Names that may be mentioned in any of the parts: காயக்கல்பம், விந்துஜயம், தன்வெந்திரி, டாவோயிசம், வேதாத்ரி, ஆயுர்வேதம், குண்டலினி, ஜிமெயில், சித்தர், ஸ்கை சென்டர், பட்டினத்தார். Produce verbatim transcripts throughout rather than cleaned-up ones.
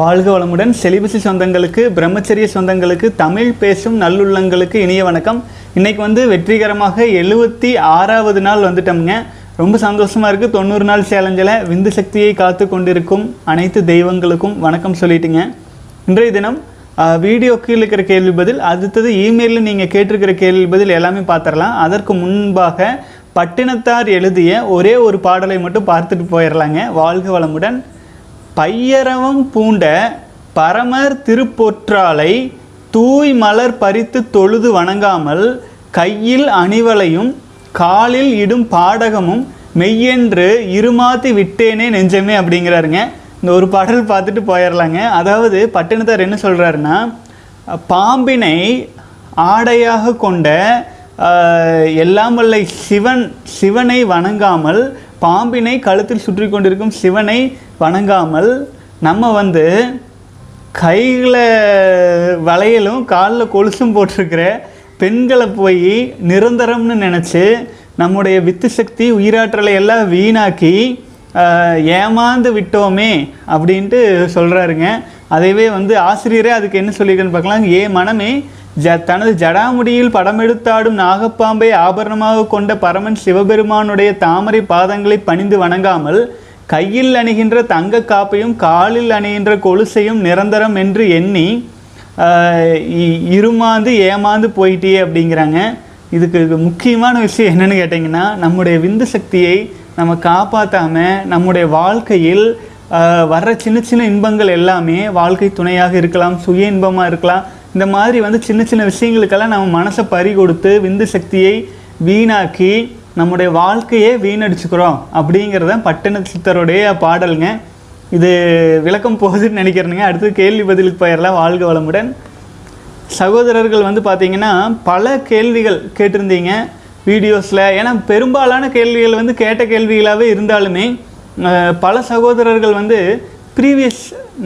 வாழ்க வளமுடன். செலிபசி சொந்தங்களுக்கு, பிரம்மச்சரிய சொந்தங்களுக்கு, தமிழ் பேசும் நல்லுள்ளங்களுக்கு இனிய வணக்கம். இன்றைக்கி வந்து வெற்றிகரமாக எழுபத்தி ஆறாவது நாள் வந்துட்டோம்ங்க. ரொம்ப சந்தோஷமாக இருக்குது. தொண்ணூறு நாள் சேலஞ்சில் விந்து சக்தியை காத்து கொண்டிருக்கும் அனைத்து தெய்வங்களுக்கும் வணக்கம் சொல்லிட்டுங்க. இன்றைய தினம் வீடியோக்கு இருக்கிற கேள்வி பதில், அடுத்தது இமெயிலில் நீங்கள் கேட்டிருக்கிற கேள்வி பதில் எல்லாமே பார்த்துடலாம். அதற்கு முன்பாக பட்டினத்தார் எழுதிய ஒரே ஒரு பாடலை மட்டும் பார்த்துட்டு போயிடலாங்க. வாழ்க வளமுடன். பையரவம் பூண்ட பரமர் திருப்பொற்றாலை தூய் மலர் பறித்து தொழுது வணங்காமல் கையில் அணிவலையும் காலில் இடும் பாடகமும் மெய்யென்று இருமாத்தி விட்டேனே நெஞ்சமே அப்படிங்கிறாருங்க. இந்த ஒரு பாடல் பார்த்துட்டு போயிடலாங்க. அதாவது பட்டினத்தார் என்ன சொல்கிறாருன்னா, பாம்பினை ஆடையாக கொண்ட எல்லாம் வல்ல சிவன் சிவனை வணங்காமல், பாம்பினை கழுத்தில் சுற்றி கொண்டிருக்கும் சிவனை வணங்காமல் நம்ம வந்து கையில் வளையலும் காலில் கொலுசும் போட்டிருக்கிற பெண்களை போய் நிரந்தரம்னு நினச்சி நம்முடைய வித்து சக்தி உயிராற்றலை எல்லாம் வீணாக்கி ஏமாந்து விட்டோமே அப்படின்ட்டு சொல்கிறாருங்க. அதைவே வந்து ஆசிரியரே அதுக்கு என்ன சொல்லியிருக்கேன்னு பார்க்கலாம். ஏ மனமே, ஜ தனது ஜடாமுடியில் படமெடுத்தாடும் நாகப்பாம்பை ஆபரணமாக கொண்ட பரமன் சிவபெருமானுடைய தாமரை பாதங்களை பணிந்து வணங்காமல் கையில் அணிகின்ற தங்க காப்பையும் காலில் அணிகின்ற கொலுசையும் நிரந்தரம் என்று எண்ணி இருமாந்து ஏமாந்து போயிட்டே அப்படிங்கிறாங்க. இதுக்கு முக்கியமான விஷயம் என்னென்னு கேட்டிங்கன்னா, நம்முடைய விந்து சக்தியை நம்ம காப்பாற்றாமல் நம்முடைய வாழ்க்கையில் வர்ற சின்ன சின்ன இன்பங்கள் எல்லாமே வாழ்க்கை துணையாக இருக்கலாம், சுய இன்பமாக இருக்கலாம். இந்த மாதிரி வந்து சின்ன சின்ன விஷயங்களுக்கெல்லாம் நம்ம மனசை பறி கொடுத்து விந்து சக்தியை வீணாக்கி நம்முடைய வாழ்க்கையே வீணடிச்சுக்கிறோம் அப்படிங்கிறத பட்டின சித்தருடைய பாடலுங்க. இது விளக்கம் போகுதுன்னு நினைக்கிறேனுங்க. அடுத்து கேள்வி பதிலுக்கு போயிடலாம். வாழ்க வளமுடன். சகோதரர்கள் வந்து பார்த்திங்கன்னா பல கேள்விகள் கேட்டிருந்தீங்க வீடியோஸில். ஏன்னா பெரும்பாலான கேள்விகள் வந்து கேட்ட கேள்விகளாகவே இருந்தாலுமே பல சகோதரர்கள் வந்து ப்ரீவியஸ்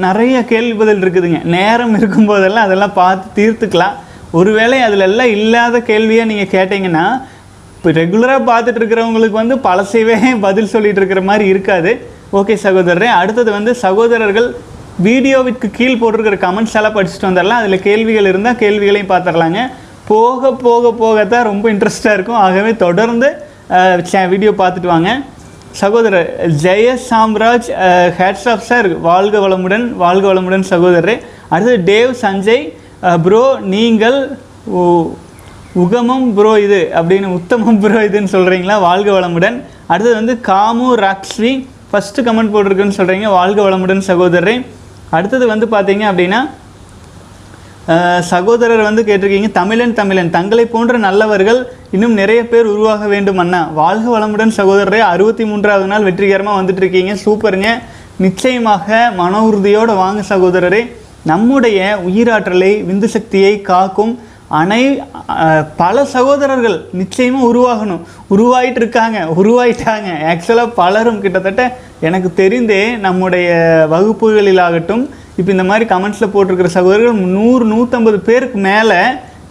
நிறைய கேள்வி பதில் இருக்குதுங்க. நேரம் இருக்கும்போதெல்லாம் அதெல்லாம் பார்த்து தீர்த்துக்கலாம். ஒருவேளை அதில் எல்லாம் இல்லாத கேள்வியாக நீங்கள் கேட்டிங்கன்னா இப்போ ரெகுலராக பார்த்துட்டு இருக்கிறவங்களுக்கு வந்து பழசைவே பதில் சொல்லிகிட்டு இருக்கிற மாதிரி இருக்காது. ஓகே சகோதரரே. அடுத்தது வந்து சகோதரர்கள் வீடியோவிற்கு கீழ் போட்டிருக்கிற கமெண்ட்ஸ் எல்லாம் படிச்சுட்டு வந்துடலாம். அதில் கேள்விகள் இருந்தால் கேள்விகளையும் பார்த்துடலாங்க. போக போக போகத்தான் ரொம்ப இன்ட்ரெஸ்ட்டாக இருக்கும். ஆகவே தொடர்ந்து வீடியோ பார்த்துட்டு வாங்க. சகோதரர் ஜெய சாம்ராஜ், ஹேட்ஸ் ஆஃப் சார். வாழ்க வளமுடன். வாழ்க வளமுடன் சகோதரரே. அடுத்தது டேவ் சஞ்சய், ப்ரோ நீங்கள் உகமம் ப்ரோ இது அப்படின்னு உத்தமம் ப்ரோ இதுன்னு சொல்கிறீங்களா? வாழ்க வளமுடன். அடுத்தது வந்து காமு ராக்ஸ்வி ஃபஸ்ட்டு கமெண்ட் போட்டிருக்குன்னு சொல்கிறீங்க. வாழ்க வளமுடன் சகோதரரே. அடுத்தது வந்து பார்த்தீங்க அப்படின்னா சகோதரர் வந்து கேட்டிருக்கீங்க, தமிழன் தமிழன் தங்களை போன்ற நல்லவர்கள் இன்னும் நிறைய பேர் உருவாக வேண்டும் அண்ணா. வாழ்க வளமுடன் சகோதரரே. அறுபத்தி மூன்றாவது நாள் வெற்றிகரமாக வந்துட்டு இருக்கீங்க. சூப்பருங்க. நிச்சயமாக மன உறுதியோடு வாங்க சகோதரரே. நம்முடைய உயிராற்றலை விந்து சக்தியை காக்கும் அனை பல சகோதரர்கள் நிச்சயமாக உருவாகணும். உருவாகிட்டு இருக்காங்க, உருவாயிட்டாங்க. ஆக்சுவலாக பலரும் கிட்டத்தட்ட எனக்கு தெரிந்தே நம்முடைய வகுப்புகளிலாகட்டும் இப்போ இந்த மாதிரி கமெண்ட்ஸில் போட்டிருக்கிற சகோதரர்கள் நூறு நூற்றம்பது பேருக்கு மேலே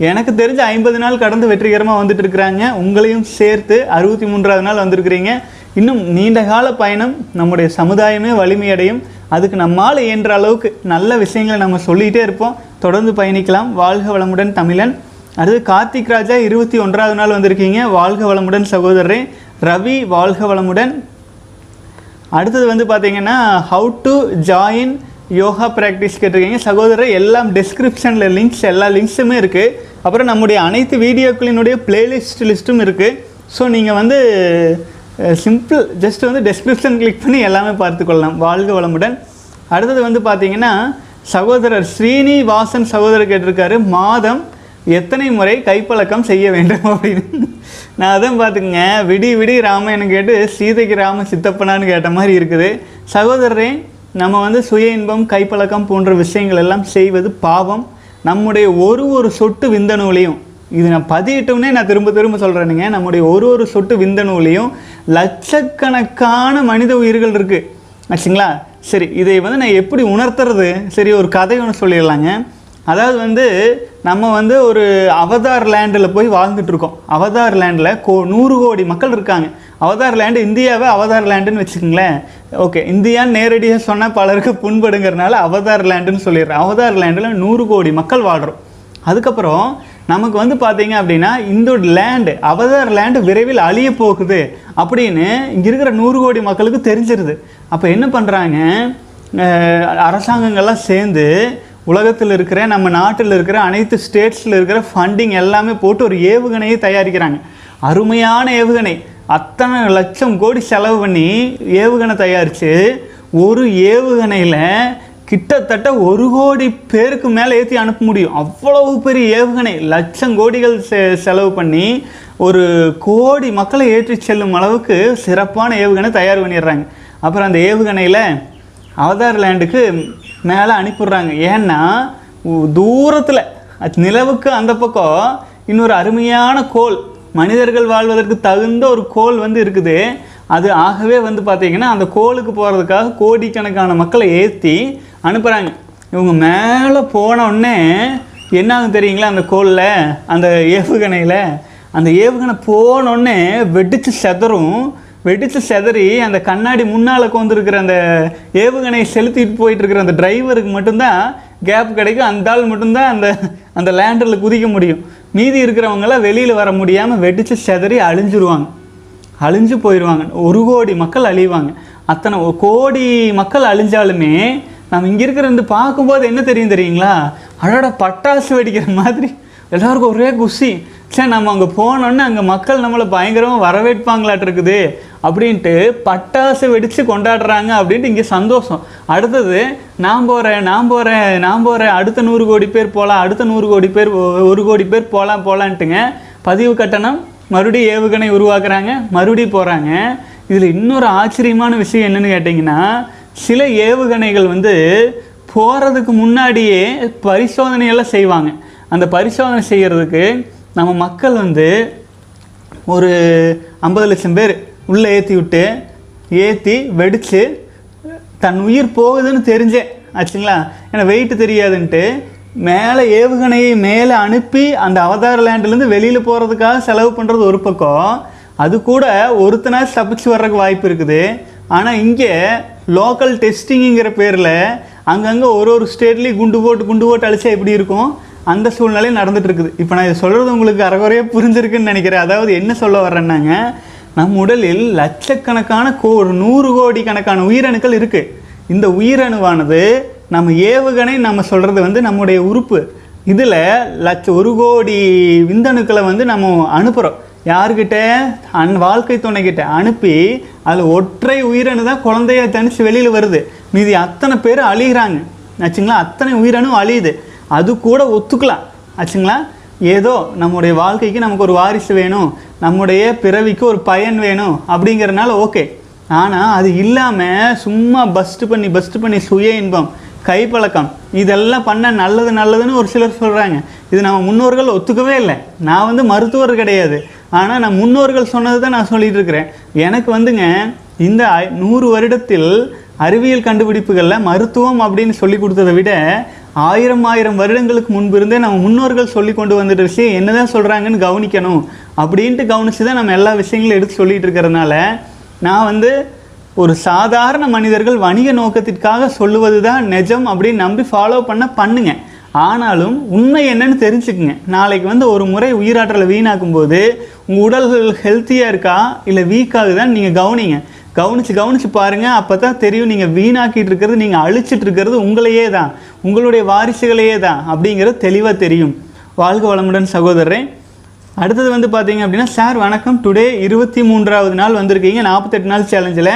எனக்கு தெரிஞ்ச ஐம்பது நாள் கடந்து வெற்றிகரமாக வந்துட்டு இருக்கிறாங்க. உங்களையும் சேர்த்து அறுபத்தி மூன்றாவது நாள் வந்திருக்கிறீங்க. இன்னும் நீண்டகால பயணம். நம்முடைய சமுதாயமே வலிமையடையும். அதுக்கு நம்மால் இயன்ற அளவுக்கு நல்ல விஷயங்களை நம்ம சொல்லிகிட்டே இருப்போம். தொடர்ந்து பயணிக்கலாம். வாழ்க வளமுடன் தமிழன். அடுத்து கார்த்திக் ராஜா, இருபத்தி ஒன்றாவது நாள் வந்திருக்கீங்க. வாழ்க வளமுடன் சகோதரரே. ரவி, வாழ்க வளமுடன். அடுத்தது வந்து பார்த்திங்கன்னா how to join yoga practice கேட்டிருக்கீங்க சகோதரர். எல்லாம் டிஸ்கிரிப்ஷனில் லிங்க்ஸ், எல்லா லிங்க்ஸுமே இருக்குது. அப்புறம் நம்முடைய அனைத்து வீடியோக்களினுடைய பிளேலிஸ்ட் லிஸ்ட்டும் இருக்குது. ஸோ நீங்கள் வந்து சிம்பிள் ஜஸ்ட் வந்து டிஸ்கிரிப்ஷன் கிளிக் பண்ணி எல்லாமே பார்த்துக்கொள்ளலாம். வாழ்க வளமுடன். அடுத்தது வந்து பார்த்திங்கன்னா சகோதரர் ஸ்ரீனிவாசன் சகோதரர் கேட்டிருக்காரு, மாதம் எத்தனை முறை கைப்பழக்கம் செய்ய வேண்டும் அப்படின்னு. நான் அதான் பார்த்துக்குங்க, விடி விடி ராமன்னு கேட்டு சீதைக்கு ராம சித்தப்பனான்னு கேட்ட மாதிரி இருக்குது சகோதரரே. நம்ம வந்து சுய இன்பம், கைப்பழக்கம் போன்ற விஷயங்கள் எல்லாம் செய்வது பாவம். நம்முடைய ஒரு ஒரு சொட்டு விந்தணுவிலையும், இது நான் பதியிட்டோம்னே நான் திரும்ப திரும்ப சொல்கிறேனுங்க, நம்முடைய ஒரு ஒரு சொட்டு விந்தணுவிலையும் லட்சக்கணக்கான மனித உயிர்கள் இருக்குது ஆச்சுங்களா. சரி, இதை வந்து நான் எப்படி உணர்த்துறது? சரி, ஒரு கதை ஒன்று சொல்லிடலாங்க. அதாவது வந்து நம்ம வந்து ஒரு அவதார் லேண்டில் போய் வாழ்ந்துட்டுருக்கோம். அவதார் லேண்டில் கோ நூறு கோடி மக்கள் இருக்காங்க. அவதார் லேண்டு இந்தியாவை அவதார் லேண்டுன்னு வச்சுக்கோங்களேன். ஓகே, இந்தியான்னு நேரடியாக சொன்னால் பலருக்கு புண்படுங்கிறனால அவதார் லேண்டுன்னு சொல்லிடுறேன். அவதார் லேண்டில் நூறு கோடி மக்கள் வாழ்கிறோம். அதுக்கப்புறம் நமக்கு வந்து பார்த்தீங்க அப்படின்னா இந்த லேண்டு அவதார் லேண்டு விரைவில் அழிய போகுது அப்படின்னு இங்கே இருக்கிற நூறு கோடி மக்களுக்கு தெரிஞ்சிருது. அப்போ என்ன பண்ணுறாங்க, அரசாங்கங்கள்லாம் சேர்ந்து உலகத்தில் இருக்கிற நம்ம நாட்டில் இருக்கிற அனைத்து ஸ்டேட்ஸில் இருக்கிற ஃபண்டிங் எல்லாமே போட்டு ஒரு ஏவுகணையை தயாரிக்கிறாங்க. அருமையான ஏவுகணை, அத்தனை லட்சம் கோடி செலவு பண்ணி ஏவுகணை தயாரித்து ஒரு ஏவுகணையில் கிட்டத்தட்ட ஒரு கோடி பேருக்கு மேலே ஏற்றி அனுப்ப முடியும். அவ்வளவு பெரிய ஏவுகணை லட்சம் கோடிகள் செ செலவு பண்ணி ஒரு கோடி மக்களை ஏற்றி செல்லும் அளவுக்கு சிறப்பான ஏவுகணை தயார் பண்ணிடுறாங்க. அப்புறம் அந்த ஏவுகணையில் அவதார் லேண்டுக்கு மேலே அனுப்பிடுறாங்க. ஏன்னா தூரத்தில் நிலவுக்கு அந்த பக்கம் இன்னொரு அருமையான கோள், மனிதர்கள் வாழ்வதற்கு தகுந்த ஒரு கோள் வந்து இருக்குது. அது ஆகவே வந்து பார்த்திங்கன்னா அந்த கோளுக்கு போகிறதுக்காக கோடிக்கணக்கான மக்களை ஏற்றி அனுப்புகிறாங்க. இவங்க மேலே போனோடனே என்ன ஆகும் தெரியுங்களா, அந்த கோளில் அந்த ஏவுகணையில் அந்த ஏவுகணை போனோடனே வெடித்து செதறும். வெடித்து செதறி அந்த கண்ணாடி முன்னால் உட்காந்துருக்கிற அந்த ஏவுகணையை செலுத்திட்டு போயிட்டுருக்கிற அந்த டிரைவருக்கு மட்டும்தான் கேப் கிடைக்கும். அந்த ஆள் மட்டும்தான் அந்த அந்த லேண்டரில் குதிக்க முடியும். மீதி இருக்கிறவங்களாம் வெளியில் வர முடியாமல் வெடித்து செதறி அழிஞ்சிருவாங்க, அழிஞ்சு போயிடுவாங்க. ஒரு கோடி மக்கள் அழிவாங்க. அத்தனை கோடி மக்கள் அழிஞ்சாலுமே நம்ம இங்கே இருக்கிறது பார்க்கும்போது என்ன தெரியும் தெரியுங்களா, அழகாக பட்டாசு வெடிக்கிற மாதிரி எல்லாருக்கும் ஒரே குஷி. சே, நம்ம அங்கே போனோன்னு அங்கே மக்கள் நம்மளை பயங்கரமாக வரவேற்பாங்களாட்டு இருக்குது அப்படின்ட்டு பட்டாசு வெடித்து கொண்டாடுறாங்க அப்படின்ட்டு இங்கே சந்தோஷம். அடுத்தது நான் போகிறேன் நான் போகிறேன் நான் போகிறேன் அடுத்த நூறு கோடி பேர் போகலாம், அடுத்த நூறு கோடி பேர் ஒரு கோடி பேர் போகலாம் போகலான்ட்டுங்க பதிவு கட்டணம், மறுபடியும் ஏவுகணை உருவாக்குறாங்க, மறுபடியும் போகிறாங்க. இதில் இன்னொரு ஆச்சரியமான விஷயம் என்னென்னு கேட்டிங்கன்னா, சில ஏவுகணைகள் வந்து போகிறதுக்கு முன்னாடியே பரிசோதனையெல்லாம் செய்வாங்க. அந்த பரிசோதனை செய்கிறதுக்கு நம்ம மக்கள் வந்து ஒரு ஐம்பது லட்சம் பேர் உள்ளே ஏற்றி விட்டு ஏற்றி வெடித்து தன் உயிர் போகுதுன்னு தெரிஞ்சேன் ஆச்சுங்களா, ஏன்னா வெயிட்டு தெரியாதுன்ட்டு மேலே ஏவுகணையை மேலே அனுப்பி அந்த அவதார் லேண்ட்லேருந்து வெளியில் போகிறதுக்காக செலவு பண்ணுறது ஒரு பக்கம், அது கூட ஒருத்தனாக தப்பிச்சு வர்றதுக்கு வாய்ப்பு இருக்குது. ஆனால் இங்கே லோக்கல் டெஸ்டிங்கிற பேரில் அங்கங்கே ஒரு ஒரு ஸ்டேட்லேயும் குண்டு போட்டு குண்டு போட்டு அழிச்சா எப்படி இருக்கும், அந்த சூழ்நிலையும் நடந்துகிட்ருக்குது. இப்போ நான் இதை சொல்கிறது உங்களுக்கு அரைகுறையாக புரிஞ்சிருக்குன்னு நினைக்கிறேன். அதாவது என்ன சொல்ல வர்றேன்னாங்க, நம் உடலில் லட்சக்கணக்கான கோ ஒரு நூறு கோடி கணக்கான உயிரணுக்கள் இருக்குது. இந்த உயிரணுவானது நம்ம ஏவுகணை நம்ம சொல்கிறது வந்து நம்முடைய உறுப்பு. இதில் லட்ச ஒரு கோடி விந்தணுக்களை வந்து நம்ம அனுப்புகிறோம். யார்கிட்ட, அன் வாழ்க்கை துணைக்கிட்ட அனுப்பி அதில் ஒற்றை உயிரணு தான் குழந்தைய தனிச்சு வெளியில் வருது. மீதி அத்தனை பேர் அழிகிறாங்க ஆச்சுங்களா, அத்தனை உயிரணும் அழியுது. அது கூட ஒத்துக்கலாம் ஆச்சுங்களா, ஏதோ நம்முடைய வாழ்க்கைக்கு நமக்கு ஒரு வாரிசு வேணும், நம்முடைய பிறவிக்கு ஒரு பயன் வேணும் அப்படிங்கிறதுனால ஓகே. ஆனால் அது இல்லாமல் சும்மா பஸ்ட்டு பண்ணி பஸ்ட்டு பண்ணி சுய இன்பம், கைப்பழக்கம், இதெல்லாம் பண்ண நல்லது நல்லதுன்னு ஒரு சிலர் சொல்கிறாங்க. இது நம்ம முன்னோர்கள் ஒத்துக்கவே இல்லை. நான் வந்து மருத்துவர் கிடையாது, ஆனால் நான் முன்னோர்கள் சொன்னது தான் நான் சொல்லிகிட்டு இருக்கிறேன். எனக்கு வந்துங்க இந்த நூறு வருடத்தில் அறிவியல் கண்டுபிடிப்புகளில் மருத்துவம் அப்படின்னு சொல்லி கொடுத்ததை விட ஆயிரம் ஆயிரம் வருடங்களுக்கு முன்பிருந்தே நம்ம முன்னோர்கள் சொல்லி கொண்டு வந்துட்டு விஷயம் என்ன தான் சொல்கிறாங்கன்னு கவனிக்கணும் அப்படின்ட்டு கவனித்து தான் நம்ம எல்லா விஷயங்களும் எடுத்து சொல்லிகிட்டு இருக்கிறதுனால நான் வந்து ஒரு சாதாரண மனிதர்கள் வணிக நோக்கத்திற்காக சொல்லுவது தான் நிஜம் அப்படின்னு நம்பி ஃபாலோ பண்ண பண்ணுங்க. ஆனாலும் உண்மை என்னன்னு தெரிஞ்சுக்குங்க. நாளைக்கு வந்து ஒரு முறை உயிராற்றலை வீணாக்கும் போது உங்கள் உடல்கள் ஹெல்த்தியாக இருக்கா இல்லை வீக்காகுதான்னு நீங்கள் கவனிங்க. கவனித்து கவனித்து பாருங்கள். அப்போ தான் தெரியும் நீங்கள் வீணாக்கிட்டு இருக்கிறது, நீங்கள் அழிச்சிட்டு இருக்கிறது உங்களையே தான், உங்களுடைய வாரிசுகளையே தான் அப்படிங்கிறது தெளிவாக தெரியும். வாழ்க வளமுடன் சகோதரரே. அடுத்தது வந்து பார்த்தீங்க அப்படின்னா, சார் வணக்கம், டுடே இருபத்தி மூன்றாவது நாள் வந்திருக்கீங்க நாற்பத்தெட்டு நாள் சேலஞ்சில்.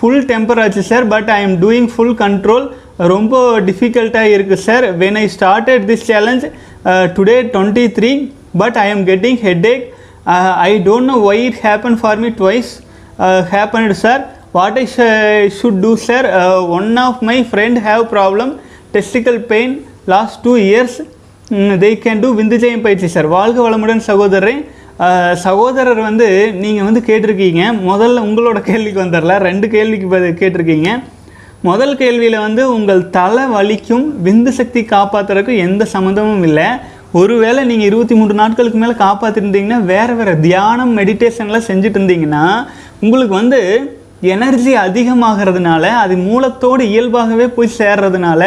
ஃபுல் டெம்பர் ஆச்சு sir, but I am doing full control. ரொம்ப டிஃபிகல்ட்டாக இருக்குது sir. When I started this challenge today twenty three but I am getting headache. I don't know why it happen for me twice happened sir. What I should do sir? One of my friend have problem testicle pain last two years they can do விந்துஜயம் பயிற்சி sir. வாழ்க வளமுடன் சகோதரரே. சகோதரர் வந்து நீங்கள் வந்து கேட்டிருக்கீங்க. முதல்ல உங்களோட கேள்விக்கு வந்துடலாம். ரெண்டு கேள்விக்கு கேட்டிருக்கீங்க. முதல் கேள்வியில் வந்து உங்கள் தலை வலிக்கும் விந்து சக்தி காப்பாற்றுறதுக்கும் எந்த சம்மந்தமும் இல்லை. ஒருவேளை நீங்கள் இருபத்தி மூன்று நாட்களுக்கு மேலே காப்பாற்றிருந்தீங்கன்னா, வேறு வேறு தியானம் மெடிடேஷன்லாம் செஞ்சுட்டு இருந்தீங்கன்னா உங்களுக்கு வந்து எனர்ஜி அதிகமாகிறதுனால அது மூலத்தோடு இயல்பாகவே போய் சேர்றதுனால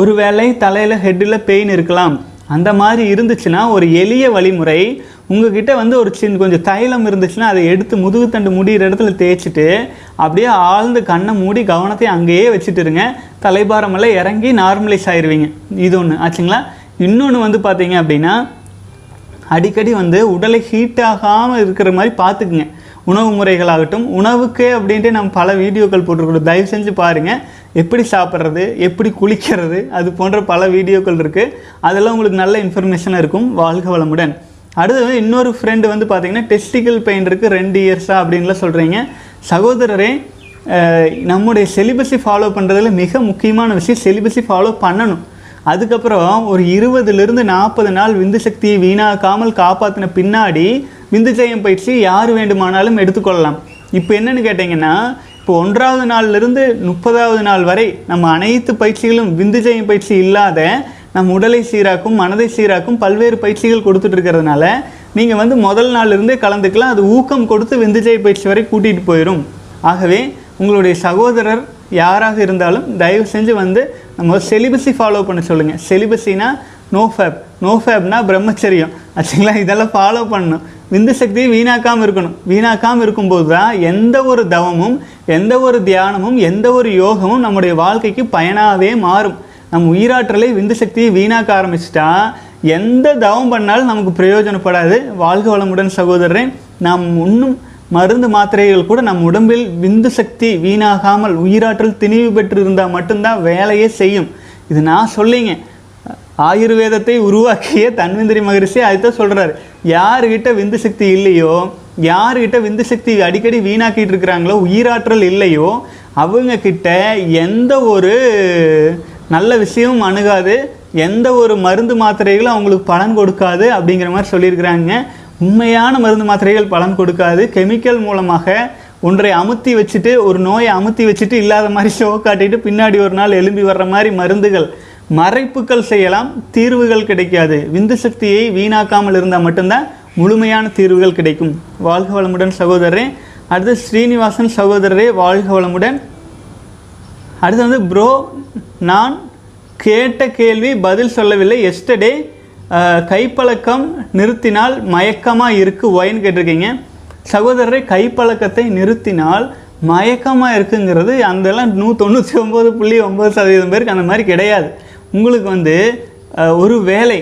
ஒருவேளை தலையில் ஹெட்டில் பெயின் இருக்கலாம். அந்த மாதிரி இருந்துச்சுன்னா ஒரு எளிய வழிமுறை, உங்ககிட்ட வந்து ஒரு சின்ன கொஞ்சம் தைலம் இருந்துச்சுன்னா அதை எடுத்து முதுகுத்தண்டு முடிகிற இடத்துல தேய்ச்சிட்டு அப்படியே ஆழ்ந்து கண்ணை மூடி கவனத்தை அங்கேயே வச்சுட்டு இருங்க. தலைபாரமெல்லாம் இறங்கி நார்மலைஸ் ஆயிடுவீங்க. இது ஒன்று ஆச்சுங்களா. இன்னொன்று வந்து பார்த்தீங்க அப்படின்னா அடிக்கடி வந்து உடலை ஹீட்டாகாமல் இருக்கிற மாதிரி பார்த்துக்குங்க. உணவு முறைகளாகட்டும், உணவுக்கே அப்படின்ட்டு நம்ம பல வீடியோக்கள் போட்டிருக்கிறோம், தயவு செஞ்சு பாருங்கள். எப்படி சாப்பிட்றது, எப்படி குளிக்கிறது, அது போன்ற பல வீடியோக்கள் இருக்குது, அதெல்லாம் உங்களுக்கு நல்ல இன்ஃபர்மேஷனாக இருக்கும். வாழ்க வளமுடன். அடுத்தது இன்னொரு ஃப்ரெண்டு வந்து பார்த்திங்கன்னா டெஸ்டிக்கல் பெயின் இருக்குது ரெண்டு இயர்ஸாக அப்படின்லாம் சொல்கிறீங்க. சகோதரரே, நம்முடைய சிலிபஸை ஃபாலோ பண்ணுறதுல மிக முக்கியமான விஷயம் சிலிபஸை ஃபாலோ பண்ணணும். அதுக்கப்புறம் ஒரு இருபதுலேருந்து நாற்பது நாள் விந்து சக்தியை வீணாக்காமல் காப்பாற்றின பின்னாடி விந்துஜயம் பயிற்சி யார் வேண்டுமானாலும் எடுத்துக்கொள்ளலாம். இப்போ என்னென்னு கேட்டிங்கன்னா, இப்போ ஒன்றாவது நாள்லேருந்து முப்பதாவது நாள் வரை நம்ம அனைத்து பயிற்சிகளும் விந்துஜயம் பயிற்சி இல்லாத நம்ம உடலை சீராக்கும் மனதை சீராக்கும் பல்வேறு பயிற்சிகள் கொடுத்துட்டு இருக்கிறதுனால நீங்கள் வந்து முதல் நாள்லேருந்தே கலந்துக்கலாம். அது ஊக்கம் கொடுத்து விந்துஜய பயிற்சி வரை கூட்டிகிட்டு போயிடும். ஆகவே உங்களுடைய சகோதரர் யாராக இருந்தாலும் தயவு செஞ்சு வந்து நம்ம செலிபஸை ஃபாலோ பண்ண சொல்லுங்கள். செலிபஸினா நோ ஃபேப், நோ ஃபேப்னா பிரம்மச்சரியம் ஆச்சுங்களா. இதெல்லாம் ஃபாலோ பண்ணணும். விந்து சக்தியை வீணாக்காமல் இருக்கணும். வீணாக்காமல் இருக்கும்போது தான் எந்த ஒரு தவமும் எந்த ஒரு தியானமும் எந்த ஒரு யோகமும் நம்முடைய வாழ்க்கைக்கு பயனாகவே மாறும். நம்ம உயிராற்றலை விந்து சக்தியை வீணாக்க ஆரம்பிச்சிட்டா எந்த தவம் பண்ணாலும் நமக்கு பிரயோஜனப்படாது. வாழ்க வளமுடன் சகோதரரே. நாம் உண்ணும் மருந்து மாத்திரைகள் கூட நம் உடம்பில் விந்து சக்தி வீணாகாமல் உயிராற்றல் திணிவு பெற்று இருந்தால் மட்டும்தான் வேலையே செய்யும். இது நான் சொல்லிங்க, ஆயுர்வேதத்தை உருவாக்கிய தன்வெந்திரி மகரிஷி அதுதான் சொல்கிறார். யாருக்கிட்ட விந்து சக்தி இல்லையோ, யாருக்கிட்ட விந்து சக்தி அடிக்கடி வீணாக்கிட்டு இருக்கிறாங்களோ, உயிராற்றல் இல்லையோ, அவங்கக்கிட்ட எந்த ஒரு நல்ல விஷயமும் அணுகாது, எந்த ஒரு மருந்து மாத்திரைகளும் அவங்களுக்கு பலன் கொடுக்காது அப்படிங்கிற மாதிரி சொல்லியிருக்கிறாங்க. உண்மையான மருந்து மாத்திரைகள் பலன் கொடுக்காது. கெமிக்கல் மூலமாக ஒன்றை அமுத்தி வச்சுட்டு, ஒரு நோயை அமுத்தி வச்சுட்டு இல்லாத மாதிரி ஷோ காட்டிட்டு பின்னாடி ஒரு நாள் எழும்பி வர்ற மாதிரி மருந்துகள் மறைப்புகள் செய்யலாம், தீர்வுகள் கிடைக்காது. விந்து சக்தியை வீணாக்காமல் இருந்தால் மட்டும்தான் முழுமையான தீர்வுகள் கிடைக்கும். வாழ்க வளமுடன் சகோதரரே. அடுத்து ஸ்ரீனிவாசன் சகோதரரே, வாழ்க வளமுடன். அடுத்து வந்து ப்ரோ, நான் கேட்ட கேள்வி பதில் சொல்லவில்லை, எஸ்டர்டே கைப்பழக்கம் நிறுத்தினால் மயக்கமாக இருக்குது ஒயின்னு கேட்டிருக்கீங்க. சகோதரரே, கைப்பழக்கத்தை நிறுத்தினால் மயக்கமாக இருக்குங்கிறது அந்தெல்லாம் நூ தொண்ணூற்றி ஒம்பது புள்ளி ஒம்பது சதவீதம் பேருக்கு அந்த மாதிரி கிடையாது. உங்களுக்கு வந்து ஒரு வேலை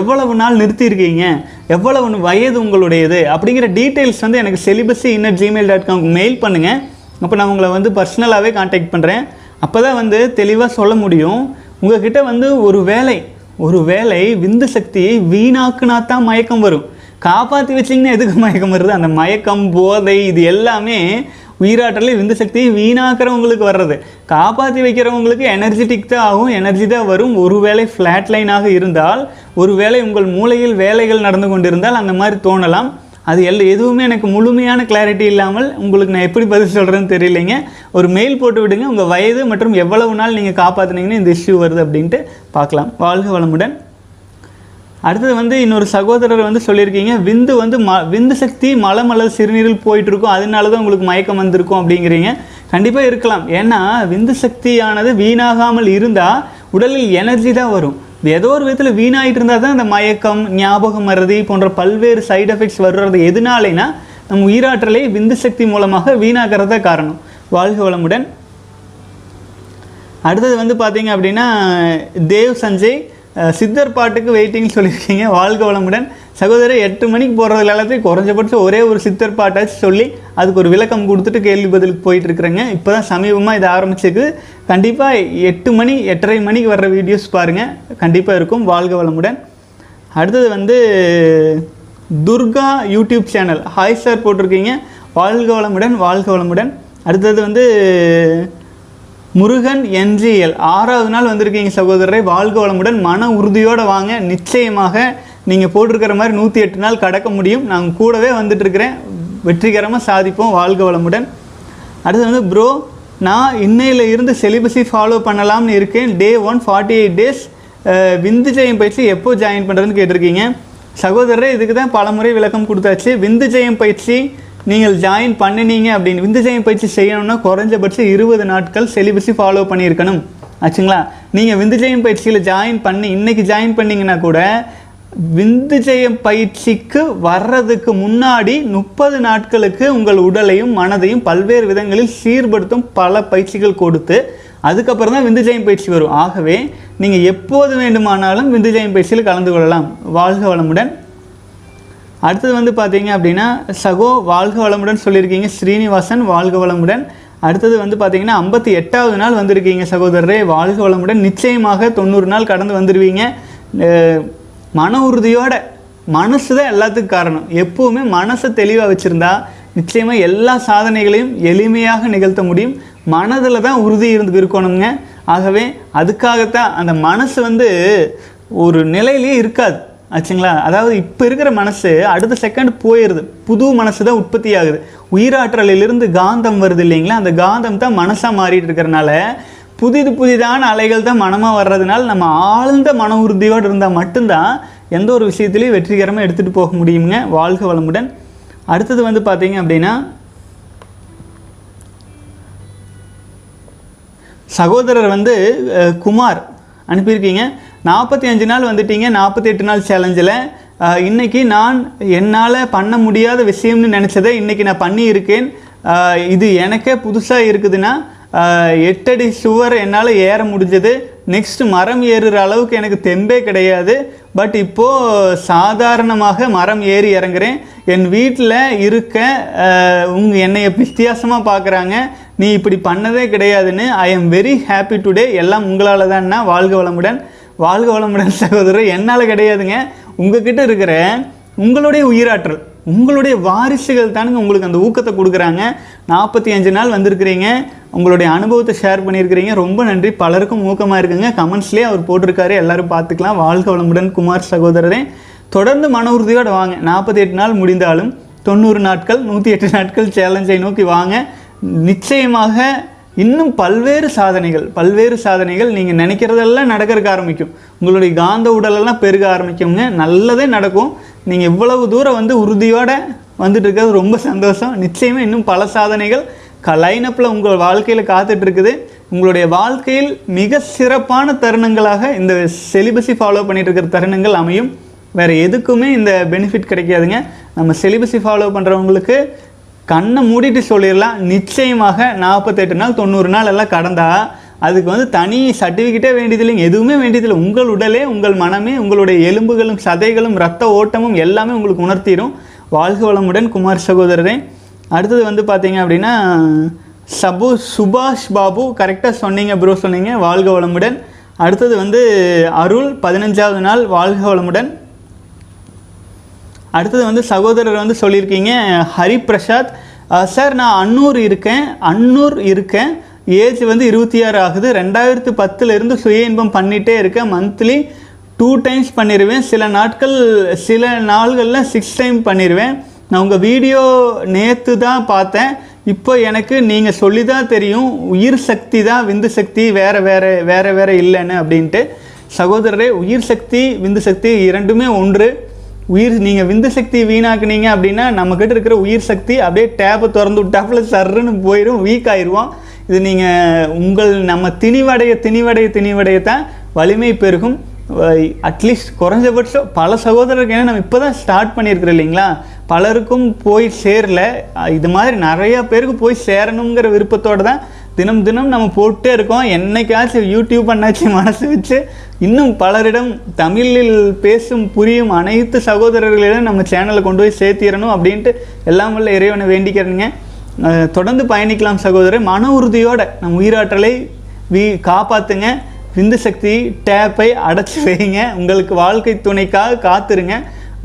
எவ்வளவு நாள் நிறுத்தியிருக்கீங்க, எவ்வளவு வயது உங்களுடையது அப்படிங்கிற டீட்டெயில்ஸ் வந்து எனக்கு செலிபஸி இன்னர் ஜிமெயில் டாட் காம்க்கு மெயில் பண்ணுங்கள். அப்போ நான் உங்களை வந்து பர்சனலாகவே கான்டாக்ட் பண்ணுறேன். அப்போ தான் வந்து தெளிவாக சொல்ல முடியும். உங்கள்கிட்ட வந்து ஒரு வேலை ஒரு வேலை விந்து சக்தியை வீணாக்குனா தான் மயக்கம் வரும். காப்பாற்றி வச்சிங்கன்னா எதுக்கு மயக்கம் வருது? அந்த மயக்கம், போதை, இது எல்லாமே உயிராற்றலை விந்து சக்தியை வீணாக்கிறவங்களுக்கு வர்றது. காப்பாற்றி வைக்கிறவங்களுக்கு எனர்ஜெட்டிக் தான் ஆகும், எனர்ஜி தான் வரும். ஒருவேளை ஃப்ளாட் லைனாக இருந்தால், ஒருவேளை உங்கள் மூளையில் வேலைகள் நடந்து கொண்டிருந்தால் அந்த மாதிரி தோணலாம். அது எல் எதுவுமே எனக்கு முழுமையான கிளாரிட்டி இல்லாமல் உங்களுக்கு நான் எப்படி பதில் சொல்கிறேன்னு தெரியலைங்க. ஒரு மெயில் போட்டு விடுங்க. உங்கள் வயது மற்றும் எவ்வளவு நாள் நீங்கள் காப்பாற்றினீங்கன்னா இந்த இஷ்யூ வருது அப்படின்ட்டு பார்க்கலாம். வாழ்க வளமுடன். அடுத்தது வந்து இன்னொரு சகோதரர் வந்து சொல்லியிருக்கீங்க, விந்து வந்து ம விந்து சக்தி மலம் அல்லது சிறுநீரில் போயிட்டுருக்கும், அதனால தான் உங்களுக்கு மயக்கம் வந்திருக்கும் அப்படிங்கிறீங்க. கண்டிப்பாக இருக்கலாம். ஏன்னா விந்து சக்தியானது வீணாகாமல் இருந்தால் உடலில் எனர்ஜி தான் வரும். ஏதோ ஒரு விதத்தில் வீணாகிட்டு இருந்தால் தான் இந்த மயக்கம், ஞாபகம் மறதி போன்ற பல்வேறு சைடு எஃபெக்ட்ஸ் வர்றது. எதுனாலேனா நம் உயிராற்றலை விந்து சக்தி மூலமாக வீணாகிறத காரணம். வாழ்க வளமுடன். அடுத்தது வந்து பார்த்தீங்க அப்படின்னா தேவ் சஞ்சய், சித்தர் பாட்டுக்கு வெயிட்டிங்னு சொல்லியிருக்கீங்க. வாழ்க வளமுடன் சகோதரி. எட்டு மணிக்கு போடுறது எல்லாத்தையும் குறைஞ்சபட்சம் ஒரே ஒரு சித்தர் பாட்டாச்சு சொல்லி அதுக்கு ஒரு விளக்கம் கொடுத்துட்டு கேள்வி பதிலுக்கு போயிட்டுருக்குறேங்க. இப்போ தான் சமீபமாக இது ஆரம்பிச்சிருக்கு. கண்டிப்பாக எட்டு மணி எட்டரை மணிக்கு வர்ற வீடியோஸ் பாருங்கள், கண்டிப்பாக இருக்கும். வாழ்க வளமுடன். அடுத்தது வந்து Durga YouTube channel hi sir போட்டிருக்கீங்க. வாழ்க வளமுடன், வாழ்க வளமுடன். அடுத்தது வந்து முருகன் என்ஜிஎல் ஆறாவது நாள் வந்திருக்கீங்க சகோதரரை. வாழ்க வளமுடன். மன உறுதியோடு வாங்க, நிச்சயமாக நீங்கள் போட்டிருக்கிற மாதிரி நூற்றி எட்டு நாள் கடக்க முடியும். நாங்கள் கூடவே வந்துட்டுருக்கிறேன், வெற்றிகரமாக சாதிப்போம். வாழ்க வளமுடன். அடுத்து வந்து ப்ரோ, நான் இன்னையில் இருந்து செலிபஸை ஃபாலோ பண்ணலாம்னு இருக்கேன். Day one forty eight days விந்து ஜெயம் பயிற்சி எப்போ ஜாயின் பண்ணுறதுன்னு கேட்டிருக்கீங்க. சகோதரரை, இதுக்கு தான் பல முறை விளக்கம் கொடுத்தாச்சு. விந்து ஜெயம் பயிற்சி நீங்கள் ஜாயின் பண்ணினீங்க அப்படின்னு விந்து சமய பயிற்சி செய்யணும்னா குறைஞ்சபட்சம் இருபது நாட்கள் செலிபஸி ஃபாலோ பண்ணியிருக்கணும் ஆச்சுங்களா. நீங்கள் விந்து ஜெயம் பயிற்சியில் ஜாயின் பண்ணி இன்றைக்கி ஜாயின் பண்ணிங்கன்னா கூட விந்து ஜெயம் பயிற்சிக்கு வர்றதுக்கு முன்னாடி முப்பது நாட்களுக்கு உங்கள் உடலையும் மனதையும் பல்வேறு விதங்களில் சீர்படுத்தும் பல பயிற்சிகள் கொடுத்து அதுக்கப்புறம் தான் விந்து ஜெயம் பயிற்சி வரும். ஆகவே நீங்கள் எப்போது வேண்டுமானாலும் விந்து ஜெயம் பயிற்சியில் கலந்து கொள்ளலாம். வாழ்க வளமுடன். அடுத்தது வந்து பார்த்தீங்க அப்படின்னா சகோ வாழ்க வளமுடன் சொல்லியிருக்கீங்க. ஸ்ரீனிவாசன் வாழ்க வளமுடன். அடுத்தது வந்து பார்த்தீங்கன்னா ஐம்பத்தி எட்டாவது நாள் வந்திருக்கீங்க சகோதரரே, வாழ்க வளமுடன். நிச்சயமாக தொண்ணூறு நாள் கடந்து வந்துடுவீங்க மன உறுதியோட. மனசு தான் எல்லாத்துக்கும் காரணம். எப்போவுமே மனசை தெளிவாக வச்சுருந்தா நிச்சயமாக எல்லா சாதனைகளையும் எளிமையாக நிகழ்த்த முடியும். மனதில் தான் உறுதி இருந்து இருக்கணுங்க. ஆகவே அதுக்காகத்தான் அந்த மனசு வந்து ஒரு நிலையிலே இருக்காது ஆச்சுங்களா. அதாவது இப்போ இருக்கிற மனசு அடுத்த செகண்ட் போயிடுது, புது மனசு தான் உற்பத்தி ஆகுது. உயிராற்றலிலிருந்து காந்தம் வருது இல்லைங்களா, அந்த காந்தம் தான் மனசாக மாறிட்டு இருக்கிறனால புதிது புதிதான அலைகள் தான் மனமாக வர்றதுனால நம்ம ஆழ்ந்த மன உறுதியோடு இருந்தால் மட்டும்தான் எந்த ஒரு விஷயத்துலையும் வெற்றிகரமாக எடுத்துகிட்டு போக முடியுங்க. வாழ்க வளமுடன். அடுத்தது வந்து பார்த்தீங்க அப்படின்னா சகோதரர் வந்து குமார் அனுப்பியிருக்கீங்க. நாற்பத்தி அஞ்சு நாள் வந்துட்டீங்க நாற்பத்தி எட்டு நாள் சேலஞ்சில். இன்றைக்கி நான் என்னால் பண்ண முடியாத விஷயம்னு நினச்சதை இன்றைக்கி நான் பண்ணியிருக்கேன். இது எனக்கே புதுசாக இருக்குதுன்னா எட்டடி சுவர் என்னால் ஏற முடிஞ்சது. நெக்ஸ்ட் மரம் ஏறுகிற அளவுக்கு எனக்கு தெம்பே கிடையாது, பட் இப்போது சாதாரணமாக மரம் ஏறி இறங்குறேன். என் வீட்டில் இருக்க உங்க என்னை வித்தியாசமாக பார்க்குறாங்க, நீ இப்படி பண்ணதே கிடையாதுன்னு. I am very happy today. எல்லாம் உங்களால் தான்னா. வாழ்க வளமுடன். வாழ்க வளமுடன் சகோதரர். என்னால் கிடையாதுங்க, உங்ககிட்ட இருக்கிற உங்களுடைய உயிராற்றல் உங்களுடைய வாரிசுகள் தானுங்க உங்களுக்கு அந்த ஊக்கத்தை கொடுக்குறாங்க. நாற்பத்தி அஞ்சு நாள் வந்திருக்கிறீங்க, உங்களுடைய அனுபவத்தை ஷேர் பண்ணியிருக்கிறீங்க. ரொம்ப நன்றி. பலருக்கும் ஊக்கமாக இருக்குங்க. கமெண்ட்ஸ்லேயே அவர் போட்டிருக்காரு, எல்லோரும் பார்த்துக்கலாம். வாழ்க வளமுடன் குமார் சகோதரரே. தொடர்ந்து மன உறுதியோடு வாங்க. நாற்பத்தி எட்டு நாள் முடிந்தாலும் தொண்ணூறு நாட்கள் நூற்றி எட்டு நாட்கள் சேலஞ்சை நோக்கி வாங்க. நிச்சயமாக இன்னும் பல்வேறு சாதனைகள் பல்வேறு சாதனைகள் நீங்கள் நினைக்கிறதெல்லாம் நடக்கிறதுக்கு ஆரம்பிக்கும். உங்களுடைய காந்த உடலெல்லாம் பெருக ஆரம்பிக்குங்க. நல்லதே நடக்கும். நீங்கள் இவ்வளவு தூரம் வந்து உறுதியோடு வந்துட்டு இருக்கிறது ரொம்ப சந்தோஷம். நிச்சயமாக இன்னும் பல சாதனைகள் க லைனப்பில் உங்கள் வாழ்க்கையில் காத்துட்ருக்குது. உங்களுடைய வாழ்க்கையில் மிக சிறப்பான தருணங்களாக இந்த செலிபஸை ஃபாலோ பண்ணிகிட்டு இருக்கிற தருணங்கள் அமையும். வேறு எதுக்குமே இந்த பெனிஃபிட் கிடைக்காதுங்க. நம்ம செலிபஸை ஃபாலோ பண்ணுறவங்களுக்கு கண்ணை மூடிட்டு சொல்லிடலாம், நிச்சயமாக நாற்பத்தெட்டு நாள் தொண்ணூறு நாள் எல்லாம் கடந்தால் அதுக்கு வந்து தனி சர்டிஃபிகேட்டே வேண்டியது இல்லைங்க, எதுவுமே வேண்டியதில்லை. உங்கள் உடலே உங்கள் மனமே உங்களுடைய எலும்புகளும் சதைகளும் இரத்த ஓட்டமும் எல்லாமே உங்களுக்கு உணர்த்திடும். வாழ்க வளமுடன் குமார் சகோதரரே. அடுத்தது வந்து பார்த்தீங்க அப்படின்னா சபு சுபாஷ் பாபு கரெக்டாக சொன்னீங்க ப்ரோ, சொன்னீங்க. வாழ்க வளமுடன். அடுத்தது வந்து அருள் பதினஞ்சாவது நாள். வாழ்க வளமுடன். அடுத்தது வந்து சகோதரர் வந்து சொல்லியிருக்கீங்க ஹரிபிரசாத் சார், நான் அன்னூர் இருக்கேன் அன்னூர் இருக்கேன் ஏஜ் வந்து இருபத்தி ஆறு ஆகுது. ரெண்டாயிரத்து பத்துலேருந்து சுய இன்பம் பண்ணிகிட்டே இருக்கேன். மந்த்லி டூ டைம்ஸ் பண்ணிடுவேன், சில நாட்கள் சில நாள்களில் சிக்ஸ் டைம் பண்ணிடுவேன். நான் உங்கள் வீடியோ நேற்று தான் பார்த்தேன், இப்போ எனக்கு நீங்கள் சொல்லி தான் தெரியும் உயிர் சக்தி தான் விந்து சக்தி, வேறு வேறு வேறு வேறு இல்லைன்னு அப்படின்ட்டு. சகோதரரே, உயிர் சக்தி விந்து சக்தி இரண்டுமே ஒன்று. உயிர் நீங்கள் விந்து சக்தி வீணாக்குனீங்க அப்படின்னா நம்மக்கிட்ட இருக்கிற உயிர் சக்தி அப்படியே டேப்பை திறந்து விட்டாப்புல சர்ன்னு போயிடும், வீக் ஆயிடுவோம். இது நீங்கள் உங்கள் நம்ம திணிவடைய திணிவடைய திணிவடையத்தான் வலிமை பெருகும். அட்லீஸ்ட் குறைஞ்சபட்சம் பல சகோதரருக்கு, ஏன்னா நம்ம இப்போ தான் ஸ்டார்ட் பண்ணியிருக்கிறோம் இல்லைங்களா, பலருக்கும் போய் சேரல. இது மாதிரி நிறையா பேருக்கு போய் சேரணுங்கிற விருப்பத்தோடு தான் தினம் தினம் நம்ம போட்டே இருக்கோம். என்னைக்காச்சும் யூடியூப் பண்ணாச்சும் மனசு வச்சு இன்னும் பலரிடம் தமிழில் பேசும் புரியும் அனைத்து சகோதரர்களிடம் நம்ம சேனலை கொண்டு போய் சேர்த்திடணும் அப்படின்ட்டு எல்லாம் உள்ள இறைவனை வேண்டிக்கிறேனுங்க. தொடர்ந்து பயணிக்கலாம் சகோதரர். மன உறுதியோடு நம்ம உயிராற்றலை வீ காப்பாற்றுங்க. விந்து சக்தி டேப்பை அடைச்சி வைங்க. உங்களுக்கு வாழ்க்கை துணைக்காக காத்துருங்க.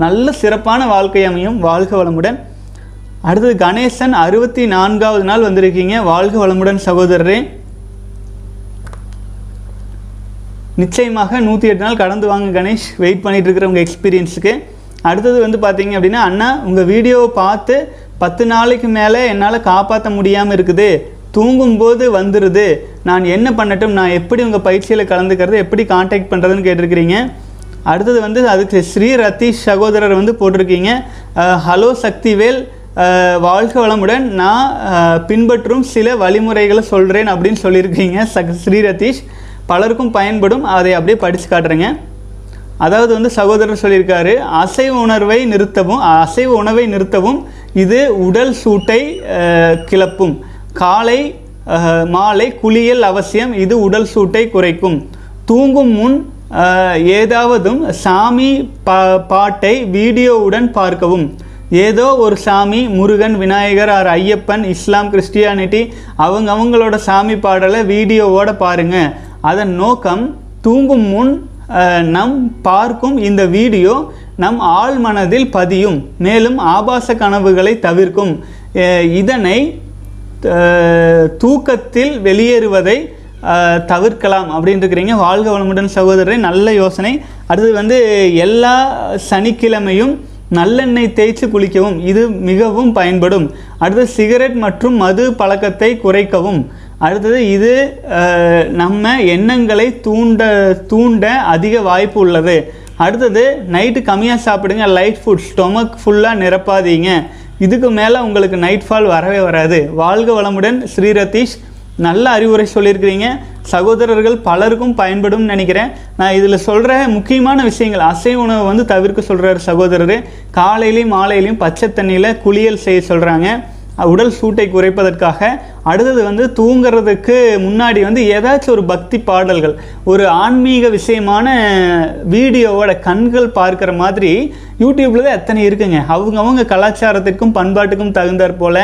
நல்ல சிறப்பான வாழ்க்கை அமையும். வாழ்க வளமுடன். அடுத்தது கணேசன் அறுபத்தி நான்காவது நாள் வந்திருக்கீங்க. வாழ்க வளமுடன் சகோதரரே. நிச்சயமாக நூற்றி எட்டு நாள் கடந்து வாங்க கணேஷ், வெயிட் பண்ணிகிட்டு இருக்கிற உங்கள் எக்ஸ்பீரியன்ஸுக்கு. அடுத்தது வந்து பார்த்தீங்க அப்படின்னா அண்ணா, உங்கள் வீடியோவை பார்த்து பத்து நாளைக்கு மேலே என்னால் காப்பாற்ற முடியாமல் இருக்குது, தூங்கும்போது வந்துடுது, நான் என்ன பண்ணட்டும், நான் எப்படி உங்கள் பயிற்சியில் கலந்துக்கிறது, எப்படி காண்டாக்ட் பண்ணுறதுன்னு கேட்டிருக்கிறீங்க. அடுத்தது வந்து அதுக்கு ஸ்ரீ ரத்தீஷ் சகோதரர் வந்து போட்டிருக்கீங்க. ஹலோ சக்திவேல், வாழ்க்கை வளமுடன். நான் பின்பற்றும் சில வழிமுறைகளை சொல்கிறேன் அப்படின்னு சொல்லியிருக்கீங்க ஸ்ரீ ரதீஷ். பலருக்கும் பயன்படும், அதை அப்படியே படித்து காட்டுறேங்க. அதாவது வந்து சகோதரர் சொல்லியிருக்காரு, அசைவ உணர்வை நிறுத்தவும் அசைவ உணவை நிறுத்தவும் இது உடல் சூட்டை கிளப்பும். காலை மாலை குளியல் அவசியம், இது உடல் சூட்டை குறைக்கும். தூங்கும் முன் ஏதாவதும் சாமி பா பாட்டை வீடியோவுடன் பார்க்கவும். ஏதோ ஒரு சாமி, Murugan, Vinayagar or Ayyappan, Islam, Christianity, அவங்க அவங்களோட சாமி பாடலை வீடியோவோட பாருங்கள். அதன் நோக்கம் தூங்கும் முன் நம் பார்க்கும் இந்த வீடியோ நம் ஆழ் மனதில் பதியும், மேலும் ஆபாச கனவுகளை தவிர்க்கும். இதனை தூக்கத்தில் வெளியேறுவதை தவிர்க்கலாம் அப்படின்ட்டுருக்கிறீங்க. வாழ்க வளமுடன் சகோதரரை, நல்ல யோசனை. அடுத்து வந்து எல்லா சனிக்கிழமையும் நல்லெண்ணெய் தேய்ச்சி குளிக்கவும், இது மிகவும் பயன்படும். அடுத்தது சிகரெட் மற்றும் மது பழக்கத்தை குறைக்கவும். அடுத்தது இது நம்ம எண்ணங்களை தூண்ட தூண்ட அதிக வாய்ப்பு உள்ளது. அடுத்தது நைட்டு கம்மியாக சாப்பிடுங்க, லைட் ஃபுட், ஸ்டொமக் ஃபுல்லாக நிரப்பாதீங்க, இதுக்கு மேலே உங்களுக்கு நைட் ஃபால் வரவே வராது. வாழ்க வளமுடன் ஸ்ரீ ரதீஷ், நல்ல அறிவுரை சொல்லியிருக்கிறீங்க சகோதரர்கள், பலருக்கும் பயன்படும் நினைக்கிறேன். நான் இதில் சொல்கிற முக்கியமான விஷயங்கள், அசைவ உணவை வந்து தவிர்க்க சொல்கிறார் சகோதரர், காலையிலையும் மாலையிலையும் பச்சை தண்ணியில் குளியல் செய்ய சொல்கிறாங்க உடல் சூட்டை குறைப்பதற்காக. அடுத்தது வந்து தூங்கிறதுக்கு முன்னாடி வந்து ஏதாச்சும் ஒரு பக்தி பாடல்கள், ஒரு ஆன்மீக விஷயமான வீடியோவோட கண்கள் பார்க்குற மாதிரி யூடியூப்பில் தான் எத்தனை இருக்குங்க. அவங்கவுங்க கலாச்சாரத்திற்கும் பண்பாட்டுக்கும் தகுந்தாற் போல்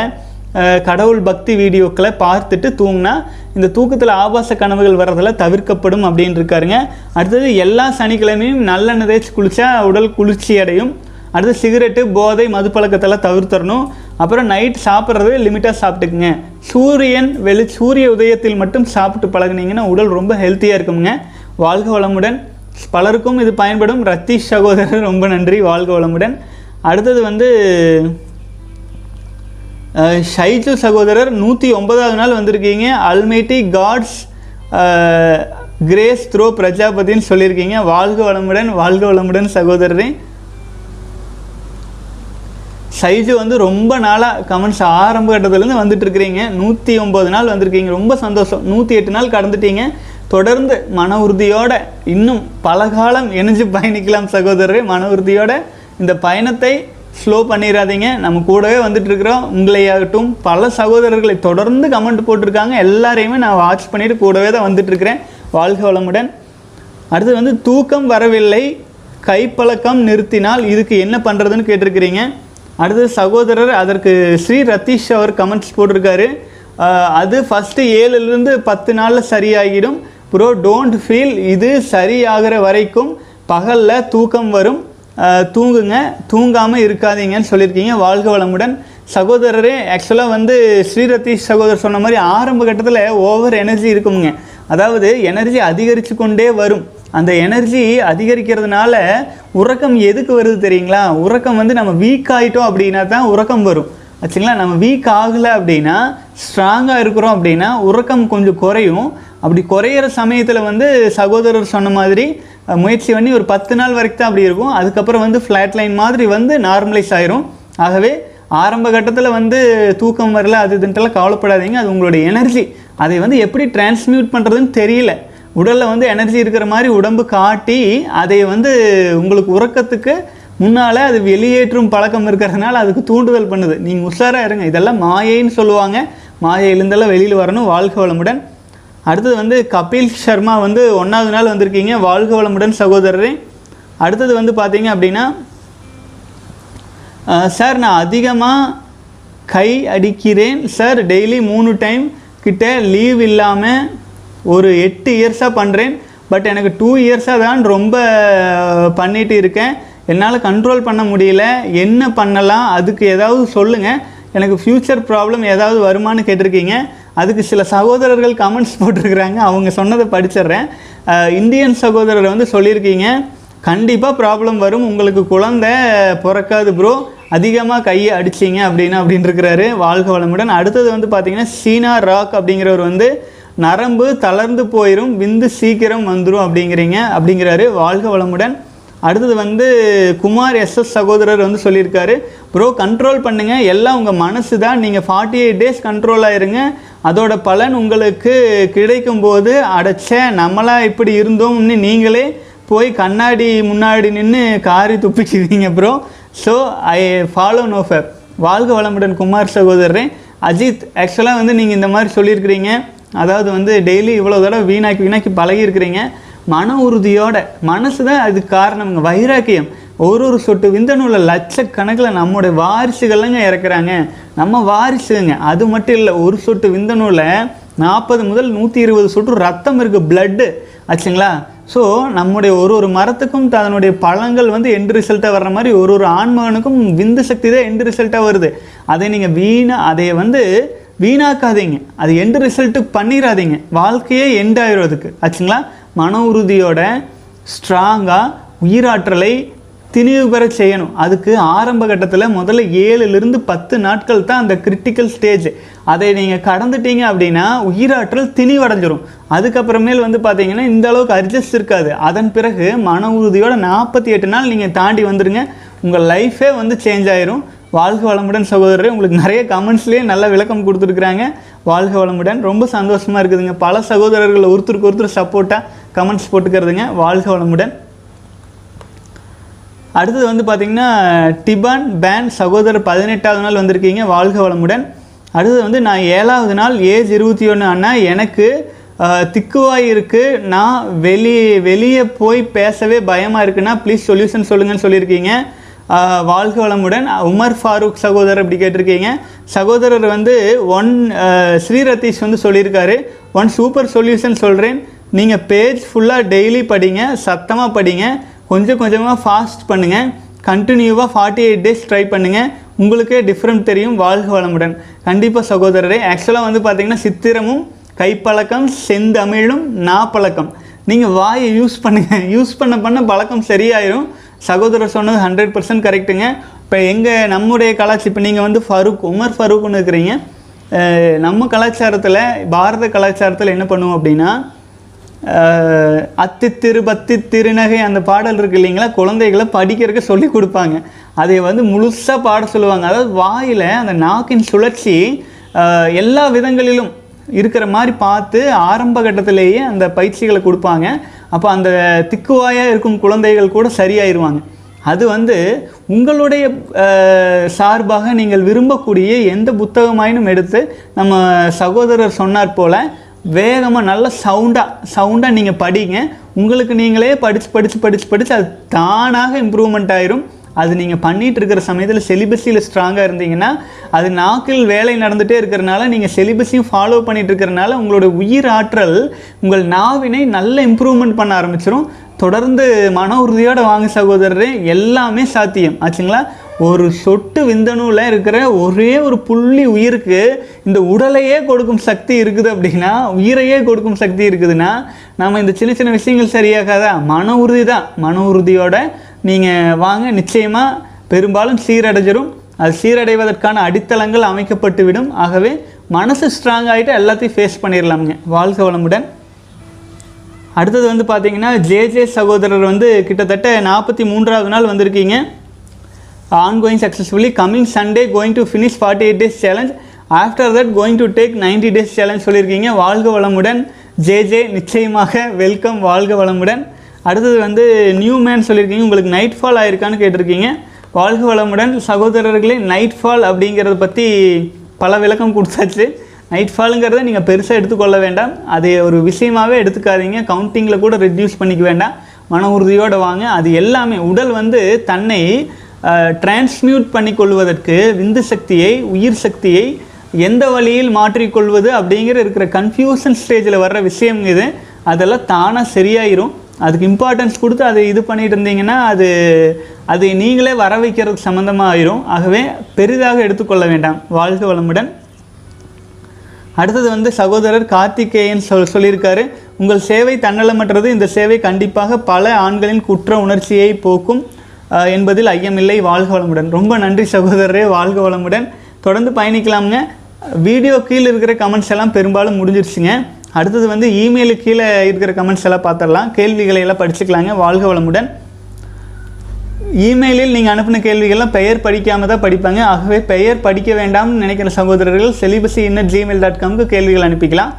கடவுள் பக்தி வீடியோக்களை பார்த்துட்டு தூங்கினா இந்த தூக்கத்தில் ஆபாச கனவுகள் வர்றதெல்லாம் தவிர்க்கப்படும் அப்படின்னு இருக்காருங்க. அடுத்தது எல்லா சனிக்கிழமையும் நல்லெண்ணெய் தேய்ச்சி குளித்தா உடல் குளிர்ச்சி அடையும். அடுத்து சிகரெட்டு, போதை, மது பழக்கத்தெல்லாம் தவிர்த்தரணும். அப்புறம் நைட் சாப்பிட்றது லிமிட்டாக சாப்பிட்டுக்குங்க. சூரியன் வெளி சூரிய உதயத்தில் மட்டும் சாப்பிட்டு பழகுனீங்கன்னா உடல் ரொம்ப ஹெல்த்தியாக இருக்குங்க. வாழ்க வளமுடன், பலருக்கும் இது பயன்படும் ரதீஷ் சகோதரர், ரொம்ப நன்றி. வாழ்க வளமுடன். அடுத்தது வந்து ஷைஜு சகோதரர் நூற்றி ஒன்பதாவது நாள் வந்திருக்கீங்க. அல்மைட்டி காட்ஸ் கிரேஸ் த்ரோ பிரஜாபதின்னு சொல்லியிருக்கீங்க. வாழ்க வளமுடன், வாழ்க வளமுடன் சகோதரரே. சைஜு வந்து ரொம்ப நாளாக கமெண்ட்ஸ் ஆரம்ப கட்டத்துலேருந்து வந்துட்டுருக்கிறீங்க. நூற்றி ஒம்பது நாள் வந்திருக்கீங்க, ரொம்ப சந்தோஷம். நூற்றி எட்டு நாள் கடந்துட்டீங்க. தொடர்ந்து மன உறுதியோடு இன்னும் பல காலம் இணைஞ்சு பயணிக்கலாம் சகோதரரே. மன உறுதியோடு இந்த பயணத்தை ஸ்லோ பண்ணிடாதீங்க, நம்ம கூடவே வந்துட்டுருக்குறோம். உங்களையாகட்டும் பல சகோதரர்களை தொடர்ந்து கமெண்ட் போட்டிருக்காங்க, எல்லாரையுமே நான் வாட்ச் பண்ணிவிட்டு கூடவே தான் வந்துட்டுருக்கிறேன். வாழ்க வளமுடன். அடுத்து வந்து தூக்கம் வரவில்லை, கைப்பழக்கம் நிறுத்தினால் இதுக்கு என்ன பண்ணுறதுன்னு கேட்டிருக்கிறீங்க. அடுத்தது சகோதரர் அதற்கு ஸ்ரீ ரதீஷ் அவர் கமெண்ட்ஸ் போட்டிருக்காரு, அது ஃபஸ்ட்டு ஏழுலேருந்து பத்து நாளில் சரியாகிடும் ப்ரோ, டோன்ட் ஃபீல். இது சரியாகிற வரைக்கும் பகலில் தூக்கம் வரும், தூங்குங்க, தூங்காமல் இருக்காதீங்கன்னு சொல்லியிருக்கீங்க. வாழ்க வளமுடன் சகோதரரே. ஆக்சுவலாக வந்து ஸ்ரீ ரதீஷ் சகோதரர் சொன்ன மாதிரி ஆரம்ப கட்டத்தில் ஓவர் எனர்ஜி இருக்குமுங்க, அதாவது எனர்ஜி அதிகரித்து கொண்டே வரும். அந்த எனர்ஜி அதிகரிக்கிறதுனால உறக்கம் எதுக்கு வருது தெரியுங்களா? உறக்கம் வந்து நம்ம வீக் ஆகிட்டோம் அப்படின்னா தான் உறக்கம் வரும் ஆச்சுங்களா. நம்ம வீக் ஆகலை அப்படின்னா, ஸ்ட்ராங்காக இருக்கிறோம் அப்படின்னா உறக்கம் கொஞ்சம் குறையும். அப்படி குறையிற சமயத்தில் வந்து சகோதரர் சொன்ன மாதிரி முயற்சி பண்ணி ஒரு பத்து நாள் வரைக்கும் தான் அப்படி இருக்கும். அதுக்கப்புறம் வந்து ஃப்ளாட் லைன் மாதிரி வந்து நார்மலைஸ் ஆயிரும். ஆகவே ஆரம்ப கட்டத்தில் வந்து தூக்கம் வரல அது இதுன்ட்டுலாம் கவலைப்படாதீங்க, அது உங்களுடைய எனர்ஜி. அதை வந்து எப்படி டிரான்ஸ்மியூட் பண்ணுறதுன்னு தெரியல, உடலில் வந்து எனர்ஜி இருக்கிற மாதிரி உடம்பு காட்டி அதை வந்து உங்களுக்கு உறக்கத்துக்கு முன்னால் அது வெளியேற்றும் பழக்கம் இருக்கிறதுனால அதுக்கு தூண்டுதல் பண்ணுது. நீங்கள் உஷாராக இருங்க, இதெல்லாம் மாயைன்னு சொல்லுவாங்க, மாயையிலேருந்தெல்லாம் வெளியில் வரணும். வாழ்க வளமுடன். அடுத்தது வந்து கபில் சர்மா வந்து ஒன்றாவது நாள் வந்திருக்கீங்க. வாழ்க வளமுடன் சகோதரரே. அடுத்தது வந்து பார்த்தீங்க அப்படின்னா, சார் நான் அதிகமாக கை அடிக்கிறேன் சார், டெய்லி மூணு டைம் கிட்ட லீவ் இல்லாமல் ஒரு எட்டு இயர்ஸாக பண்ணுறேன், பட் எனக்கு டூ இயர்ஸாக தான் ரொம்ப பண்ணிகிட்டு இருக்கேன், என்னால் கண்ட்ரோல் பண்ண முடியல, என்ன பண்ணலாம், அதுக்கு ஏதாவது சொல்லுங்கள், எனக்கு ஃப்யூச்சர் ப்ராப்ளம் ஏதாவது வருமானு கேட்டிருக்கீங்க. அதுக்கு சில சகோதரர்கள் கமெண்ட்ஸ் போட்டிருக்கிறாங்க, அவங்க சொன்னதை படிச்சிடுறேன். இந்தியன் சகோதரர் வந்து சொல்லியிருக்கீங்க, கண்டிப்பாக ப்ராப்ளம் வரும், உங்களுக்கு குழந்த பிறக்காது ப்ரோ, அதிகமாக கையை அடிச்சிங்க அப்படின்னா அப்படின்ட்டுருக்கிறாரு. வாழ்க வளமுடன். அடுத்தது வந்து பார்த்திங்கன்னா சீனா ராக் அப்படிங்கிறவர் வந்து நரம்பு தளர்ந்து போயிடும், விந்து சீக்கிரம் வந்துடும் அப்படிங்கிறீங்க அப்படிங்கிறாரு. வாழ்க வளமுடன். அடுத்தது வந்து குமார் எஸ்எஸ் சகோதரர் வந்து சொல்லியிருக்காரு, ப்ரோ கண்ட்ரோல் பண்ணுங்கள், எல்லாம் உங்கள் மனசு தான், நீங்கள் ஃபார்ட்டி எயிட் டேஸ் கண்ட்ரோல் ஆகிருங்க, அதோட பலன் உங்களுக்கு கிடைக்கும்போது அடைச்ச நம்மளாக இப்படி இருந்தோம்னு நீங்களே போய் கண்ணாடி முன்னாடி நின்று காரி துப்பிச்சிருக்கீங்க bro. So I follow no fap. வாழ்க வளமுடன் குமார் சகோதரரே. அஜித், ஆக்சுவலாக வந்து நீங்கள் இந்த மாதிரி சொல்லியிருக்கிறீங்க, அதாவது வந்து டெய்லி இவ்வளோ தடவை வீணாக்கி வீணாக்கி பழகியிருக்கிறீங்க. மன உறுதியோட மனசு தான் அதுக்கு காரணம்ங்க. வைராக்கியம், ஒரு ஒரு சொட்டு விந்தணுல லட்சக்கணக்கில் நம்மளுடைய வாரிசுகள்லங்க இறக்குறாங்க, நம்ம வாரிசுங்க. அது மட்டும் இல்லை, ஒரு சொட்டு விந்தணுல நாற்பது முதல் நூற்றி இருபது சொட்டு ரத்தம் இருக்குது, பிளட்டு ஆச்சுங்களா. ஸோ நம்முடைய ஒரு ஒரு மரத்துக்கும் தன்னுடைய பழங்கள் வந்து எண்டு ரிசல்ட்டாக வர்ற மாதிரி ஒரு ஒரு ஆன்மகனுக்கும் விந்து சக்தி தான் எண்டு ரிசல்ட்டாக வருது. அதை நீங்கள் வீணாக அதை வந்து வீணாக்காதீங்க, அது எண்டு ரிசல்ட்டு பண்ணிடாதீங்க, வாழ்க்கையே எண்டு ஆயிரும் அதுக்கு ஆச்சுங்களா. மன உறுதியோட ஸ்ட்ராங்காக உயிராற்றலை திணிவு பெற செய்யணும். அதுக்கு ஆரம்ப கட்டத்தில் முதல்ல ஏழுலேருந்து பத்து நாட்கள் தான் அந்த கிரிட்டிக்கல் ஸ்டேஜ். அதை நீங்கள் கடந்துட்டீங்க அப்படின்னா உயிராற்றல் திணிவடைஞ்சிரும். அதுக்கப்புறமேல் வந்து பார்த்தீங்கன்னா இந்த அளவுக்கு அட்ஜஸ்ட் இருக்காது. அதன் பிறகு மன உறுதியோட நாற்பத்தி எட்டு நாள் நீங்கள் தாண்டி வந்துடுங்க, உங்கள் லைஃபே வந்து சேஞ்ச் ஆயிரும். வாழ்க வளமுடன் சகோதரரே. உங்களுக்கு நிறைய கமெண்ட்ஸ்லேயே நல்ல விளக்கம் கொடுத்துருக்குறாங்க. வாழ்க வளமுடன். ரொம்ப சந்தோஷமாக இருக்குதுங்க, பல சகோதரர்கள் ஒருத்தருக்கு ஒருத்தர் சப்போர்ட்டாக கமெண்ட்ஸ் போட்டுக்கிறதுங்க. வாழ்க வளமுடன். அடுத்தது வந்து பார்த்திங்கன்னா டிபான் பேன் சகோதரர் பதினெட்டாவது நாள் வந்திருக்கீங்க. வாழ்க வளமுடன். அடுத்தது வந்து நான் ஏழாவது நாள் ஏஜ் இருபத்தி ஒன்று அண்ணா, எனக்கு திக்குவாய் இருக்குது, நான் வெளி வெளியே போய் பேசவே பயமாக இருக்குன்னா ப்ளீஸ் சொல்யூஷன் சொல்லுங்கன்னு சொல்லியிருக்கீங்க. வாழ்க வளமுடன். உமர் ஃபாரூக் சகோதரர் இப்படி கேட்டிருக்கீங்க. சகோதரர் வந்து ஒன் ஸ்ரீரதீஷ் வந்து சொல்லியிருக்காரு, ஒன் சூப்பர் சொல்யூஷன் சொல்கிறேன், நீங்கள் பேஜ் ஃபுல்லாக டெய்லி படிங்க, சத்தமாக படிங்க, கொஞ்சம் கொஞ்சமாக ஃபாஸ்ட் பண்ணுங்கள், கண்டினியூவாக ஃபார்ட்டி எயிட் டேஸ் ட்ரை பண்ணுங்கள், உங்களுக்கே டிஃப்ரெண்ட் தெரியும். வாழ்க வளமுடன். கண்டிப்பாக சகோதரரே. ஆக்சுவலாக வந்து பார்த்திங்கன்னா சித்திரமும் கைப்பழக்கம் செந்தமிழும் நாப்பழக்கம். நீங்கள் வாயை யூஸ் பண்ணுங்கள், யூஸ் பண்ண பண்ண பழக்கம் சரியாயிரும். சகோதரர் சொன்னது ஹண்ட்ரட் பர்சன்ட் கரெக்டுங்க. இப்போ எங்கள் நம்முடைய கலாச்சாரம், இப்போ நீங்கள் வந்து ஃபரூக் உமர் ஃபரூக்னு இருக்கிறீங்க, நம்ம கலாச்சாரத்தில் பாரத கலாச்சாரத்தில் என்ன பண்ணுவோம் அப்படின்னா அத்தித்திரு பத்தி திருநகை அந்த பாடல் இருக்குது இல்லைங்களா, குழந்தைகளை படிக்கிறதுக்கு சொல்லி கொடுப்பாங்க. அதை வந்து முழுசாக பாட சொல்லுவாங்க. அதாவது வாயில் அந்த நாக்கின் சுழற்சி எல்லா விதங்களிலும் இருக்கிற மாதிரி பார்த்து ஆரம்ப கட்டத்திலேயே அந்த பயிற்சிகளை கொடுப்பாங்க. அப்போ அந்த திக்குவாயாக இருக்கும் குழந்தைகள் கூட சரியாயிடுவாங்க. அது வந்து உங்களுடைய சார்பாக நீங்கள் விரும்பக்கூடிய எந்த புத்தகமாயினும் எடுத்து நம்ம சகோதரர் சொன்னார் போல் வேகமாக நல்ல சவுண்டாக சவுண்டாக நீங்கள் படிங்க. உங்களுக்கு நீங்களே படித்து படித்து படித்து படித்து அது தானாக இம்ப்ரூவ்மெண்ட் ஆயிரும். அது நீங்கள் பண்ணிகிட்டு இருக்கிற சமயத்தில் செலிபஸியில் ஸ்ட்ராங்காக இருந்தீங்கன்னா, அது நாக்கில் வேலை நடந்துகிட்டே இருக்கிறனால நீங்கள் செலிபஸையும் ஃபாலோ பண்ணிகிட்டு இருக்கிறனால உங்களோட உயிர் ஆற்றல் உங்கள் நாவினை நல்ல இம்ப்ரூவ்மெண்ட் பண்ண ஆரம்பிச்சிடும். தொடர்ந்து மன உறுதியோடு வாங்க சகோதரரே, எல்லாமே சாத்தியம் ஆச்சுங்களா. ஒரு சொட்டு விந்தணுவில் இருக்கிற ஒரே ஒரு புள்ளி உயிருக்கு இந்த உடலையே கொடுக்கும் சக்தி இருக்குது அப்படின்னா, உயிரையே கொடுக்கும் சக்தி இருக்குதுன்னா, நம்ம இந்த சின்ன சின்ன விஷயங்கள் சரியாகாதா? மன உறுதி தான். மன உறுதியோட நீங்கள் வாங்க, நிச்சயமாக பெரும்பாலும் சீரடைஞ்சிடும். அது சீரடைவதற்கான அடித்தளங்கள் அமைக்கப்பட்டுவிடும். ஆகவே மனசு ஸ்ட்ராங் ஆகிட்டு எல்லாத்தையும் ஃபேஸ் பண்ணிடலாமுங்க. வாழ்க வளமுடன். அடுத்தது வந்து பார்த்திங்கன்னா ஜேஜே சகோதரர் வந்து கிட்டத்தட்ட நாற்பத்தி மூன்றாவது நாள் வந்திருக்கீங்க. Ongoing successfully, coming Sunday going to finish forty eight days challenge, after that going to take ninety days challenge சொல்லியிருக்கீங்க. வாழ்க வளமுடன் ஜேஜே, நிச்சயமாக வெல்கம். வாழ்க வளமுடன். அடுத்தது வந்து நியூ மேன் சொல்லியிருக்கீங்க, உங்களுக்கு நைட் ஃபால் ஆயிருக்கான்னு கேட்டிருக்கீங்க. வாழ்க வளமுடன் சகோதரர்களே. நைட் ஃபால் அப்படிங்கிறத பற்றி பல விளக்கம் கொடுத்தாச்சு. நைட் ஃபாலுங்கிறத நீங்கள் பெருசாக எடுத்துக்கொள்ள வேண்டாம், அது ஒரு விஷயமாகவே எடுத்துக்காதீங்க, கவுண்டிங்கில் கூட ரெடியூஸ் பண்ணிக்க வேண்டாம். மன உறுதியோடு வாங்க. அது எல்லாமே உடல் வந்து தன்னை டிரான்ஸ்மியூட் பண்ணிக்கொள்வதற்கு விந்து சக்தியை உயிர் சக்தியை எந்த வழியில் மாற்றிக்கொள்வது அப்படிங்கிற இருக்கிற கன்ஃபியூஷன் ஸ்டேஜில் வர்ற விஷயம் இது. அதெல்லாம் தானாக சரியாயிரும். அதுக்கு இம்பார்ட்டன்ஸ் கொடுத்து அதை இது பண்ணிகிட்டு இருந்தீங்கன்னா அது அதை நீங்களே வர வைக்கிறதுக்கு சம்மந்தமாக ஆயிரும். ஆகவே பெரிதாக எடுத்துக்கொள்ள வேண்டாம். வாழ்க வளமுடன். அடுத்தது வந்து சகோதரர் கார்த்திகேயன் சொல் சொல்லியிருக்காரு, உங்கள் சேவை தன்னலமற்றது, இந்த சேவை கண்டிப்பாக பல ஆண்களின் குற்ற உணர்ச்சியை போக்கும் என்பதில் ஐயமில்லை. வாழ்க வளமுடன். ரொம்ப நன்றி சகோதரரே. வாழ்க வளமுடன். தொடர்ந்து பயணிக்கலாமுங்க. வீடியோ கீழே இருக்கிற கமெண்ட்ஸ் எல்லாம் பெரும்பாலும் முடிஞ்சிருச்சுங்க. அடுத்தது வந்து இமெயிலுக்கு கீழே இருக்கிற கமெண்ட்ஸ் எல்லாம் பார்த்துடலாம், கேள்விகளை எல்லாம் படிச்சுக்கலாங்க. வாழ்க வளமுடன். இமெயிலில் நீங்கள் அனுப்பின கேள்விகள்லாம் பெயர் படிக்காமல் தான் படிப்பாங்க. ஆகவே பெயர் படிக்க வேண்டாம்னு நினைக்கிற சகோதரர்கள் சிலிபஸி இன்னட் ஜிமெயில் டாட் காம்க்கு கேள்விகள் அனுப்பிக்கலாம்.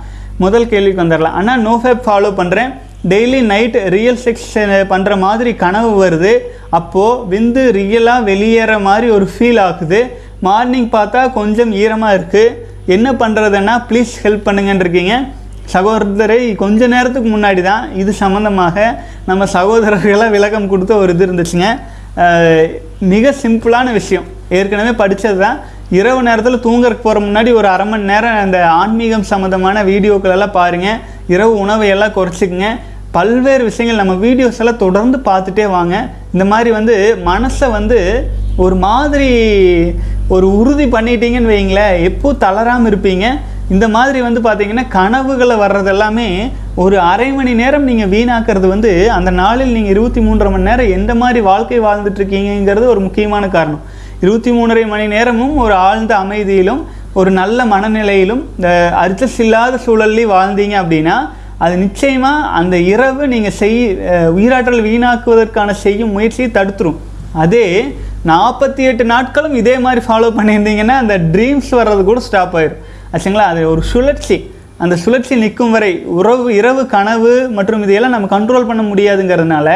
முதல் கேள்விக்கு வந்துடலாம். ஆனால் நோஃபேப் ஃபாலோ பண்ணுறேன், டெய்லி நைட் ரியல் செக்ஸ் பண்ணுற மாதிரி கனவு வருது, அப்போது விந்து ரியலாக வெளியேற மாதிரி ஒரு ஃபீல் ஆகுது, மார்னிங் பார்த்தா கொஞ்சம் ஈரமாக இருக்குது, என்ன பண்ணுறதுன்னா ப்ளீஸ் ஹெல்ப் பண்ணுங்கன்னு இருக்கீங்க. சகோதரரை கொஞ்ச நேரத்துக்கு முன்னாடி தான் இது சம்மந்தமாக நம்ம சகோதரர்களாக விளக்கம் கொடுத்த ஒரு இது இருந்துச்சுங்க. மிக சிம்பிளான விஷயம், ஏற்கனவே படித்தது தான். இரவு நேரத்தில் தூங்குறதுக்கு போகிற முன்னாடி ஒரு அரை மணி நேரம் அந்த ஆன்மீகம் சம்மந்தமான வீடியோக்களெல்லாம் பாருங்கள், இரவு உணவை எல்லாம் குறைச்சிக்குங்க. பல்வேறு விஷயங்கள் நம்ம வீடியோஸ் எல்லாம் தொடர்ந்து பார்த்துட்டே வாங்க. இந்த மாதிரி வந்து மனசை வந்து ஒரு மாதிரி ஒரு உறுதி பண்ணிட்டீங்கன்னு வைங்களேன், எப்போது தளராமல் இருப்பீங்க. இந்த மாதிரி வந்து பார்த்திங்கன்னா கனவுகளை வர்றதெல்லாமே ஒரு அரை மணி நேரம் நீங்கள் வீணாக்கிறது வந்து அந்த நாளில் நீங்கள் இருபத்தி மூன்றரை மணி நேரம் எந்த மாதிரி வாழ்க்கை வாழ்ந்துட்டுருக்கீங்கிறது ஒரு முக்கியமான காரணம். இருபத்தி மூன்றரை மணி நேரமும் ஒரு ஆழ்ந்த அமைதியிலும் ஒரு நல்ல மனநிலையிலும் இந்த அர்த்தஸ் இல்லாத சூழல்லையும் வாழ்ந்தீங்க அப்படின்னா அது நிச்சயமாக அந்த இரவு நீங்கள் செய் உயிராற்றல் வீணாக்குவதற்கான செய்யும் முயற்சியை தடுத்துரும். அதே நாற்பத்தி எட்டு நாட்களும் இதே மாதிரி ஃபாலோ பண்ணியிருந்தீங்கன்னா அந்த ட்ரீம்ஸ் வர்றது கூட ஸ்டாப் ஆயிடும் ஆச்சுங்களா. அது ஒரு சுழற்சி, அந்த சுழற்சி நிற்கும் வரை உறவு இரவு கனவு மற்றும் இதையெல்லாம் நம்ம கண்ட்ரோல் பண்ண முடியாதுங்கிறதுனால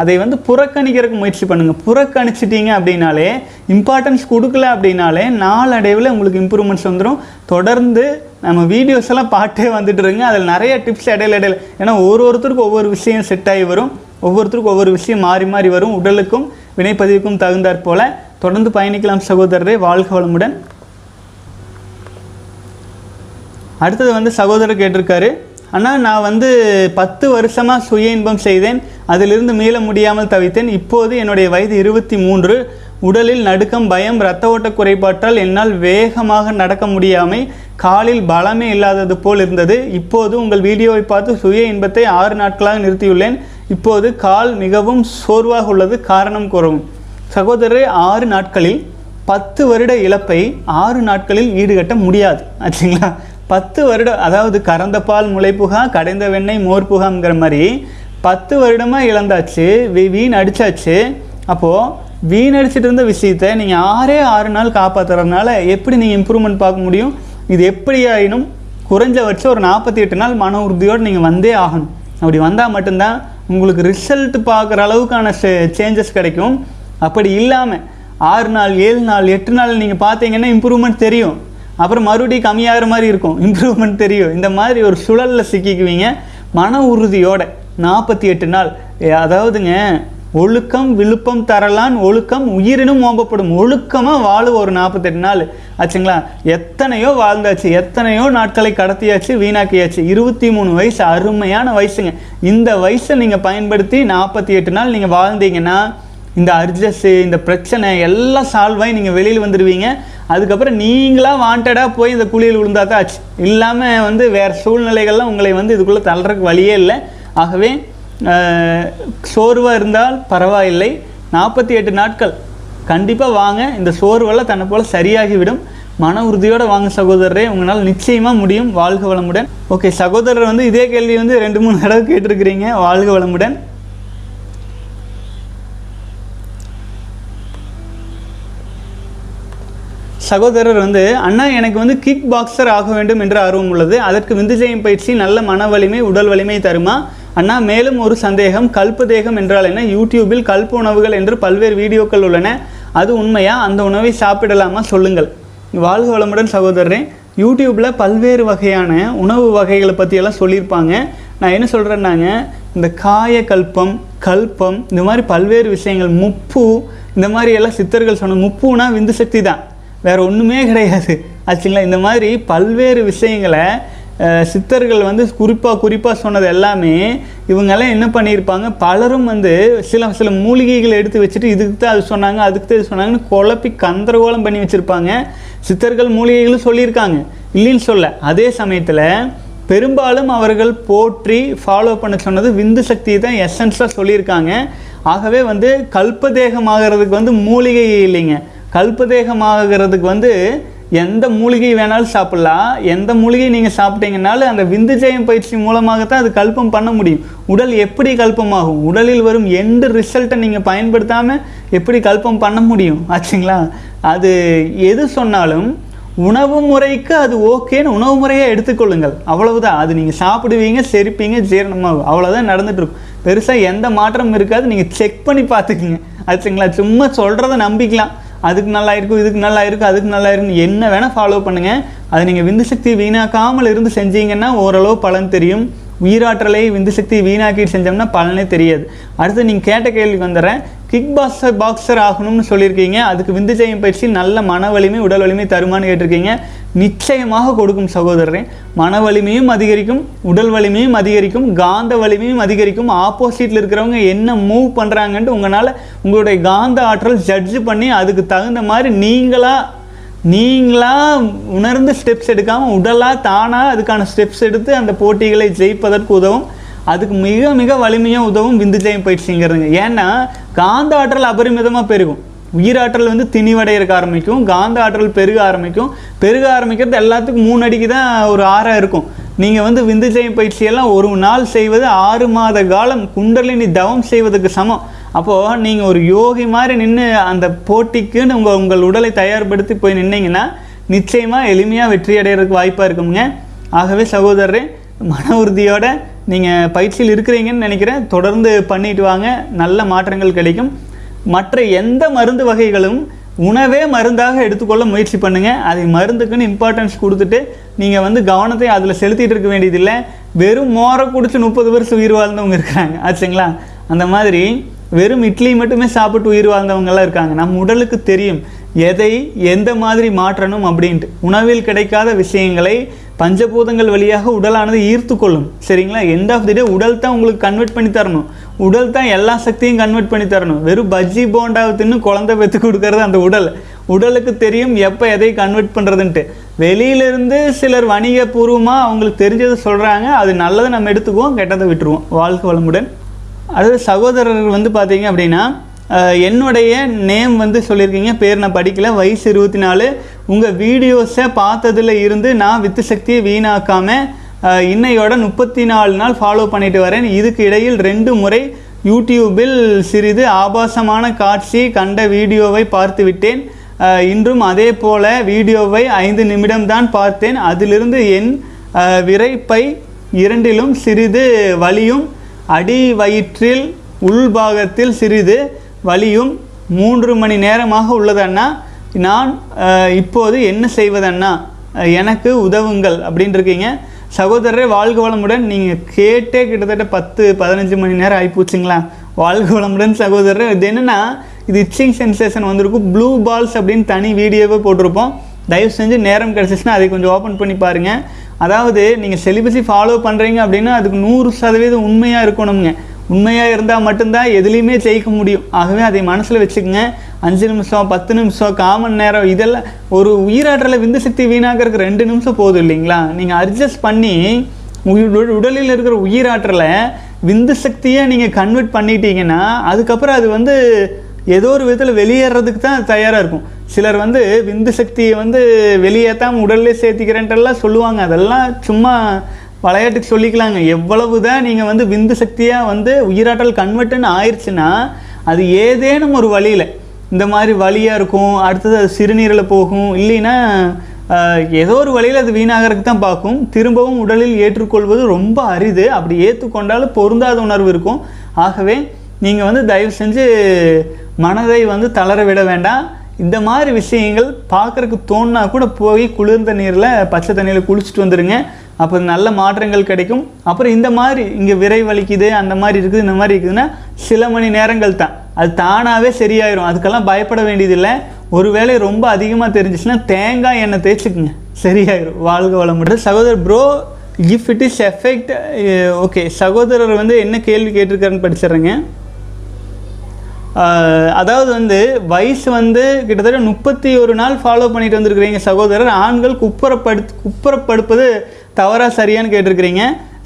அதை வந்து புறக்கணிக்கிறதுக்கு முயற்சி பண்ணுங்கள். புறக்கணிச்சிட்டிங்க அப்படின்னாலே, இம்பார்ட்டன்ஸ் கொடுக்கல அப்படின்னாலே நாளடைவில் உங்களுக்கு இம்ப்ரூவ்மெண்ட்ஸ் வந்துடும். தொடர்ந்து நம்ம வீடியோஸ் எல்லாம் பாட்டே வந்துட்டு இருங்க, அதில் நிறைய டிப்ஸ் இடையில இடையில, ஏன்னா ஒரு ஒருத்தருக்கும் ஒவ்வொரு விஷயம் செட் ஆகி வரும், ஒவ்வொருத்தருக்கும் ஒவ்வொரு விஷயம் மாறி மாறி வரும், உடலுக்கும் வினைப்பதிவுக்கும் தகுந்தாற் போல. தொடர்ந்து பயணிக்கலாம் சகோதரரே, வாழ்க வளமுடன். அடுத்தது வந்து சகோதரர் கேட்டிருக்காரு, ஆனால் நான் வந்து பத்து வருஷமாக சுய இன்பம் செய்தேன், அதிலிருந்து மீள முடியாமல் தவித்தேன். இப்போது என்னுடைய வயது இருபத்தி மூன்று, உடலில் நடுக்கம், பயம், இரத்த ஓட்ட குறைபாட்டால் என்னால் வேகமாக நடக்க முடியாமல் காலில் பலமே இல்லாதது போல் இருந்தது. இப்போது உங்கள் வீடியோவை பார்த்து சுய இன்பத்தை ஆறு நாட்களாக நிறுத்தியுள்ளேன். இப்போது கால் மிகவும் சோர்வாக உள்ளது, காரணம் கூறவும். சகோதரரை, ஆறு நாட்களில் பத்து வருட இழப்பை ஆறு நாட்களில் ஈடுகட்ட முடியாது ஆச்சுங்களா. பத்து வருடம், அதாவது கறந்த பால் முளைப்புகா, கடைந்த வெண்ணெய் மோர் புகாங்கிற மாதிரி பத்து வருடமாக இழந்தாச்சு, வீ வீண் அடித்தாச்சு. அப்போது வீணடிச்சிட்டு இருந்த விஷயத்தை நீங்கள் ஆறே ஆறு நாள் காப்பாற்றுறதுனால எப்படி நீங்கள் இம்ப்ரூவ்மெண்ட் பார்க்க முடியும்? இது எப்படி ஆயினும் குறைஞ்சபட்ச ஒரு நாற்பத்தி எட்டு நாள் மன உறுதியோடு நீங்கள் வந்தே ஆகணும். அப்படி வந்தால் மட்டும்தான் உங்களுக்கு ரிசல்ட் பார்க்குற அளவுக்கான சேஞ்சஸ் கிடைக்கும். அப்படி இல்லாமல் ஆறு நாள் ஏழு நாள் எட்டு நாள் நீங்கள் பார்த்தீங்கன்னா இம்ப்ரூவ்மெண்ட் தெரியும், அப்புறம் மறுபடியும் கம்மியாகிற மாதிரி இருக்கும், இம்ப்ரூவ்மெண்ட் தெரியும். இந்த மாதிரி ஒரு சுழலில் சிக்கிக்குவீங்க. மன உறுதியோட நாற்பத்தி எட்டு நாள், அதாவதுங்க ஒழுக்கம் விழுப்பம் தரலான் ஒழுக்கம் உயிரினும் ஓம்பப்படும், ஒழுக்கமாக வாழும் ஒரு நாற்பத்தெட்டு நாள் ஆச்சுங்களா. எத்தனையோ வாழ்ந்தாச்சு, எத்தனையோ நாட்களை கடத்தியாச்சு, வீணாக்கியாச்சு. இருபத்தி மூணு வயசு அருமையான வயசுங்க. இந்த வயசை நீங்கள் பயன்படுத்தி நாற்பத்தி எட்டு நாள் நீங்கள் வாழ்ந்தீங்கன்னா இந்த அர்ஜஸ்ஸு இந்த பிரச்சனை எல்லாம் சால்வாகி நீங்கள் வெளியில் வந்துடுவீங்க. அதுக்கப்புறம் நீங்களாக வாண்டடாக போய் இந்த குழியில் விழுந்தால் தான் ஆச்சு, இல்லாமல் வந்து வேறு சூழ்நிலைகள்லாம் உங்களை வந்து இதுக்குள்ளே தள்ளுறதுக்கு வழியே இல்லை. ஆகவே சோர்வாக இருந்தால் பரவாயில்லை, நாற்பத்தி எட்டு நாட்கள் கண்டிப்பாக வாங்க, இந்த சோர்வெல்லாம் தன்னை போல் சரியாகிவிடும். மன உறுதியோடு வாங்க சகோதரரே, உங்களால் நிச்சயமாக முடியும். வாழ்க வளமுடன். ஓகே, சகோதரர் வந்து இதே கேள்வி வந்து ரெண்டு மூணு தடவை கேட்டிருக்கிறீங்க. வாழ்க வளமுடன். சகோதரர் வந்து, அண்ணா எனக்கு வந்து கிக் பாக்ஸர் ஆக வேண்டும் என்று ஆர்வம் உள்ளது, அதற்கு விந்து ஜெயம் பயிற்சி நல்ல மன வலிமை உடல் வலிமை தருமா? அண்ணா மேலும் ஒரு சந்தேகம், கல்ப தேகம் என்றால் என்ன? யூடியூபில் கல்ப உணவுகள் என்று பல்வேறு வீடியோக்கள் உள்ளன, அது உண்மையா? அந்த உணவை சாப்பிடலாமா? சொல்லுங்கள். வாழ்க வளமுடன் சகோதரரே. யூடியூப்பில் பல்வேறு வகையான உணவு வகைகளை பற்றியெல்லாம் சொல்லியிருப்பாங்க. நான் என்ன சொல்கிறேன்னாங்க, இந்த காயக்கல்பம் கல்பம் இந்த மாதிரி பல்வேறு விஷயங்கள், முப்பு இந்த மாதிரி எல்லாம் சித்தர்கள் சொன்ன, முப்புனா விந்து சக்தி தான், வேறு ஒன்றுமே கிடையாது ஆச்சுங்களா. இந்த மாதிரி பல்வேறு விஷயங்களை சித்தர்கள் வந்து குறிப்பாக குறிப்பாக சொன்னது எல்லாமே இவங்கெல்லாம் என்ன பண்ணியிருப்பாங்க, பலரும் வந்து சில சில மூலிகைகளை எடுத்து வச்சுட்டு இதுக்கு தான் அது சொன்னாங்க அதுக்கு தான் இது சொன்னாங்கன்னு குழப்பி கந்தரகோலம் பண்ணி வச்சுருப்பாங்க. சித்தர்கள் மூலிகைகளும் சொல்லியிருக்காங்க, இல்லைன்னு சொல்ல. அதே சமயத்தில் பெரும்பாலும் அவர்கள் போற்றி ஃபாலோ பண்ண சொன்னது விந்து சக்தியை தான் எசன்ஸாக சொல்லியிருக்காங்க. ஆகவே வந்து கல்பதேகமாகிறதுக்கு வந்து மூலிகை இல்லைங்க, கல்பதேகமாகிறதுக்கு வந்து எந்த மூலிகை வேணாலும் சாப்பிட்லாம். எந்த மூலிகை நீங்கள் சாப்பிட்டீங்கன்னாலும் அந்த விந்துஜயம் பயிற்சி மூலமாகத்தான் அது கல்பம் பண்ண முடியும். உடல் எப்படி கல்பமாகும்? உடலில் வரும் எந்த ரிசல்ட்டை நீங்கள் பயன்படுத்தாமல் எப்படி கல்பம் பண்ண முடியும்? ஆச்சுங்களா? அது எது சொன்னாலும் உணவு முறைக்கு அது ஓகேன்னு உணவு முறையை எடுத்துக்கொள்ளுங்கள். அவ்வளவுதான். அது நீங்கள் சாப்பிடுவீங்க, செரிப்பீங்க, ஜீரணமாகும், அவ்வளோதான் நடந்துகிட்ருக்கும். பெருசாக எந்த மாற்றமும் இருக்காது. நீங்கள் செக் பண்ணி பார்த்துக்குங்க. ஆச்சுங்களா? சும்மா சொல்கிறத நம்பிக்கலாம். அதுக்கு நல்லா இருக்கும், இதுக்கு நல்லா இருக்கும், அதுக்கு நல்லா இருக்கும், என்ன வேணால் ஃபாலோ பண்ணுங்கள். அது நீங்கள் விந்துசக்தி வீணாக்காமல் இருந்து செஞ்சீங்கன்னா ஓரளவு பலன் தெரியும். உயிராற்றலை விந்துசக்தி வீணாக்கிட்டு செஞ்சோம்னா பலனே தெரியாது. அடுத்து நீங்கள் கேட்ட கேள்விக்கு வந்துடுறேன். கிக் பாக்ஸர் பாக்ஸர் ஆகணும்னு சொல்லியிருக்கீங்க. அதுக்கு விந்துஜயம் பயிற்சி நல்ல மன வலிமை உடல் வலிமை தருமான்னு கேட்டிருக்கீங்க. நிச்சயமாக கொடுக்கும் சகோதரரே. மன வலிமையும் அதிகரிக்கும், உடல் வலிமையும் அதிகரிக்கும், காந்த வலிமையும் அதிகரிக்கும். ஆப்போசிட்டில் இருக்கிறவங்க என்ன மூவ் பண்ணுறாங்கன்ட்டு உங்களால் உங்களுடைய காந்த ஆற்றல் ஜட்ஜு பண்ணி அதுக்கு தகுந்த மாதிரி நீங்களாக நீங்களாக உணர்ந்து ஸ்டெப்ஸ் எடுக்காமல் உடலாக தானாக அதுக்கான ஸ்டெப்ஸ் எடுத்து அந்த போட்டிகளை ஜெயிப்பதற்கு உதவும். அதுக்கு மிக மிக வலிமையாக உதவும் விந்துஜயம் பயிற்சிங்கிறதுங்க. ஏன்னா காந்த ஆற்றல் அபரிமிதமாக பெருகும், உயிராற்றல் வந்து திணிவடைகிறக்க ஆரம்பிக்கும், காந்த ஆற்றல் பெருக ஆரம்பிக்கும். பெருக ஆரம்பிக்கிறது எல்லாத்துக்கும் மூணு அடிக்கு தான் ஒரு ஆறாக இருக்கும். நீங்கள் வந்து விந்துஜயம் பயிற்சியெல்லாம் ஒரு நாள் செய்வது ஆறு மாத காலம் குண்டலினி தவம் செய்வதற்கு சமம். அப்போது நீங்கள் ஒரு யோகி மாதிரி நின்று அந்த போட்டிக்குன்னு உங்கள் உங்கள் உடலை தயார்படுத்தி போய் நின்னீங்கன்னா நிச்சயமாக எளிமையாக வெற்றி அடைகிறதுக்கு வாய்ப்பாக இருக்குங்க. ஆகவே சகோதரரே, மன உறுதியோடு நீங்கள் பயிற்சியில் இருக்கிறீங்கன்னு நினைக்கிறேன். தொடர்ந்து பண்ணிட்டு வாங்க, நல்ல மாற்றங்கள் கிடைக்கும். மற்ற எந்த மருந்து வகைகளும் உணவே மருந்தாக எடுத்துக்கொள்ள முயற்சி பண்ணுங்கள். அதை மருந்துக்குன்னு இம்பார்ட்டன்ஸ் கொடுத்துட்டு நீங்கள் வந்து கவனத்தை அதில் செலுத்திகிட்டு இருக்க வேண்டியதில்லை. வெறும் மோரை குடிச்சு முப்பது வருஷம் உயிர் வாழ்ந்தவங்க இருக்கிறாங்க. ஆச்சுங்களா? அந்த மாதிரி வெறும் இட்லி மட்டுமே சாப்பிட்டு உயிர் வாழ்ந்தவங்களாம் இருக்காங்க. நம்ம உடலுக்கு தெரியும் எதை எந்த மாதிரி மாற்றணும் அப்படின்ட்டு. உணவில் கிடைக்காத விஷயங்களை பஞ்சபூதங்கள் வழியாக உடலானது ஈர்த்து கொள்ளும். சரிங்களா? எண்ட் ஆஃப் தி டே உடல் தான் உங்களுக்கு கன்வெர்ட் பண்ணி தரணும். உடல் தான் எல்லா சக்தியும் கன்வெர்ட் பண்ணி தரணும். வெறும் பஜ்ஜி போண்டாவை தின்னு குழந்தை பெற்று கொடுக்கறது அந்த உடல். உடலுக்கு தெரியும் எப்போ எதை கன்வெர்ட் பண்ணுறதுன்ட்டு. வெளியிலிருந்து சிலர் வணிகபூர்வமாக அவங்களுக்கு தெரிஞ்சதை சொல்கிறாங்க. அது நல்லதை நம்ம எடுத்துக்குவோம், கெட்டதை விட்டுருவோம். வாழ்க வளமுடன். அதாவது சகோதரர்கள் வந்து பார்த்தீங்க அப்படின்னா, என்னுடைய நேம் வந்து சொல்லியிருக்கீங்க, பேர் நான் படிக்கல, வயசு இருபத்தி நாலு. உங்கள் வீடியோஸை பார்த்ததில் இருந்து நான் வித்து சக்தியை வீணாக்காமல் இன்னையோட முப்பத்தி நாலு நாள் ஃபாலோ பண்ணிட்டு வரேன். இதுக்கு இடையில் ரெண்டு முறை யூடியூபில் சிறிது ஆபாசமான காட்சி கண்ட வீடியோவை பார்த்து விட்டேன். இன்றும் அதே போல் வீடியோவை ஐந்து நிமிடம்தான் பார்த்தேன். அதிலிருந்து என் விரைப்பை இரண்டிலும் சிறிது வலியும், அடி வயிற்றில் உள்பாகத்தில் சிறிது வலியும் மூன்று மணி நேரமாக உள்ளதண்ணா. நான் இப்போது என்ன செய்வதண்ணா? எனக்கு உதவுங்கள் அப்படின்ட்டுருக்கீங்க. சகோதரரே, வாழ்க வளமுடன். நீங்கள் கேட்டே கிட்டத்தட்ட பத்து பதினஞ்சு மணி நேரம் ஆகிப்போச்சுங்களா? வாழ்க வளமுடன் சகோதரரே. இது என்னென்னா, இது இச்சிங் சென்சேஷன் வந்திருக்கும். ப்ளூ பால்ஸ் அப்படின்னு தனி வீடியோவே போட்டிருப்போம். தயவு செஞ்சு நேரம் கிடச்சிச்சுன்னா அதை கொஞ்சம் ஓப்பன் பண்ணி பாருங்கள். அதாவது நீங்கள் செலிபஸை ஃபாலோ பண்ணுறீங்க அப்படின்னா அதுக்கு நூறு சதவீதம் உண்மையாக இருக்கணுங்க. உண்மையாக இருந்தால் மட்டும்தான் எதுலேயுமே ஜெயிக்க முடியும். ஆகவே அதை மனசில் வச்சுக்கோங்க. அஞ்சு நிமிஷம் பத்து நிமிஷம் காமன் நேரம் இதெல்லாம் ஒரு உயிராற்றலை விந்து சக்தி வீணாக்கிறதுக்கு ரெண்டு நிமிஷம் போதும் இல்லைங்களா? நீங்கள் அட்ஜஸ்ட் பண்ணி உடலில் இருக்கிற உயிராற்றலை விந்து சக்தியை நீங்கள் கன்வெர்ட் பண்ணிட்டீங்கன்னா அதுக்கப்புறம் அது வந்து ஏதோ ஒரு விதத்தில் வெளியேறதுக்கு தான் தயாராக இருக்கும். சிலர் வந்து விந்து சக்தியை வந்து வெளியேற்றாமல் உடல்லே சேர்த்திக்கிறேன்ட்டெல்லாம் சொல்லுவாங்க. அதெல்லாம் சும்மா விளையாட்டுக்கு சொல்லிக்கலாங்க. எவ்வளவு தான் நீங்கள் வந்து விந்து சக்தியாக வந்து உயிராற்றல் கன்வெர்ட்டுன்னு ஆயிடுச்சுன்னா அது ஏதேனும் ஒரு வழியில் இந்த மாதிரி வழியாக இருக்கும். அடுத்தது அது சிறுநீரில் போகும். இல்லைன்னா ஏதோ ஒரு வழியில் அது வீணாகிறதுக்கு தான் பார்க்கும். திரும்பவும் உடலில் ஏற்றுக்கொள்வது ரொம்ப அரிது. அப்படி ஏற்றுக்கொண்டாலும் பொருந்தாத உணர்வு இருக்கும். ஆகவே நீங்கள் வந்து தயவு செஞ்சு மனதை வந்து தளர விட வேண்டாம். இந்த மாதிரி விஷயங்கள் பார்க்குறக்கு தோணுனா கூட போய் குளிர்ந்த நீரில் பச்சை தண்ணியில் குளிச்சுட்டு வந்துடுங்க. அப்போ நல்ல மாற்றங்கள் கிடைக்கும். அப்புறம் இந்த மாதிரி இங்கே விரை வலிக்குது, அந்த மாதிரி இருக்குது, இந்த மாதிரி இருக்குதுன்னா சில மணி நேரங்கள் தான் அது தானாகவே சரியாயிடும். அதுக்கெல்லாம் பயப்பட வேண்டியதில்லை. ஒருவேளை ரொம்ப அதிகமாக தெரிஞ்சிச்சுன்னா தேங்காய் எண்ணெய் தேய்ச்சிக்குங்க, சரியாயிடும். வாழ்க வளமுடன். சகோதரர் bro, if it is effect okay. சகோதரர் வந்து என்ன கேள்வி கேட்டிருக்காருன்னு படிச்சிடுறேங்க. அதாவது வந்து வயசு வந்து கிட்டத்தட்ட முப்பத்தி ஒரு நாள் ஃபாலோ பண்ணிட்டு வந்திருக்கிறீங்க சகோதரர். ஆண்கள் குப்புறப்படுத்து குப்புறப்படுப்பது தவறாக சரியான்னு கேட்டிருக்கிறீங்க.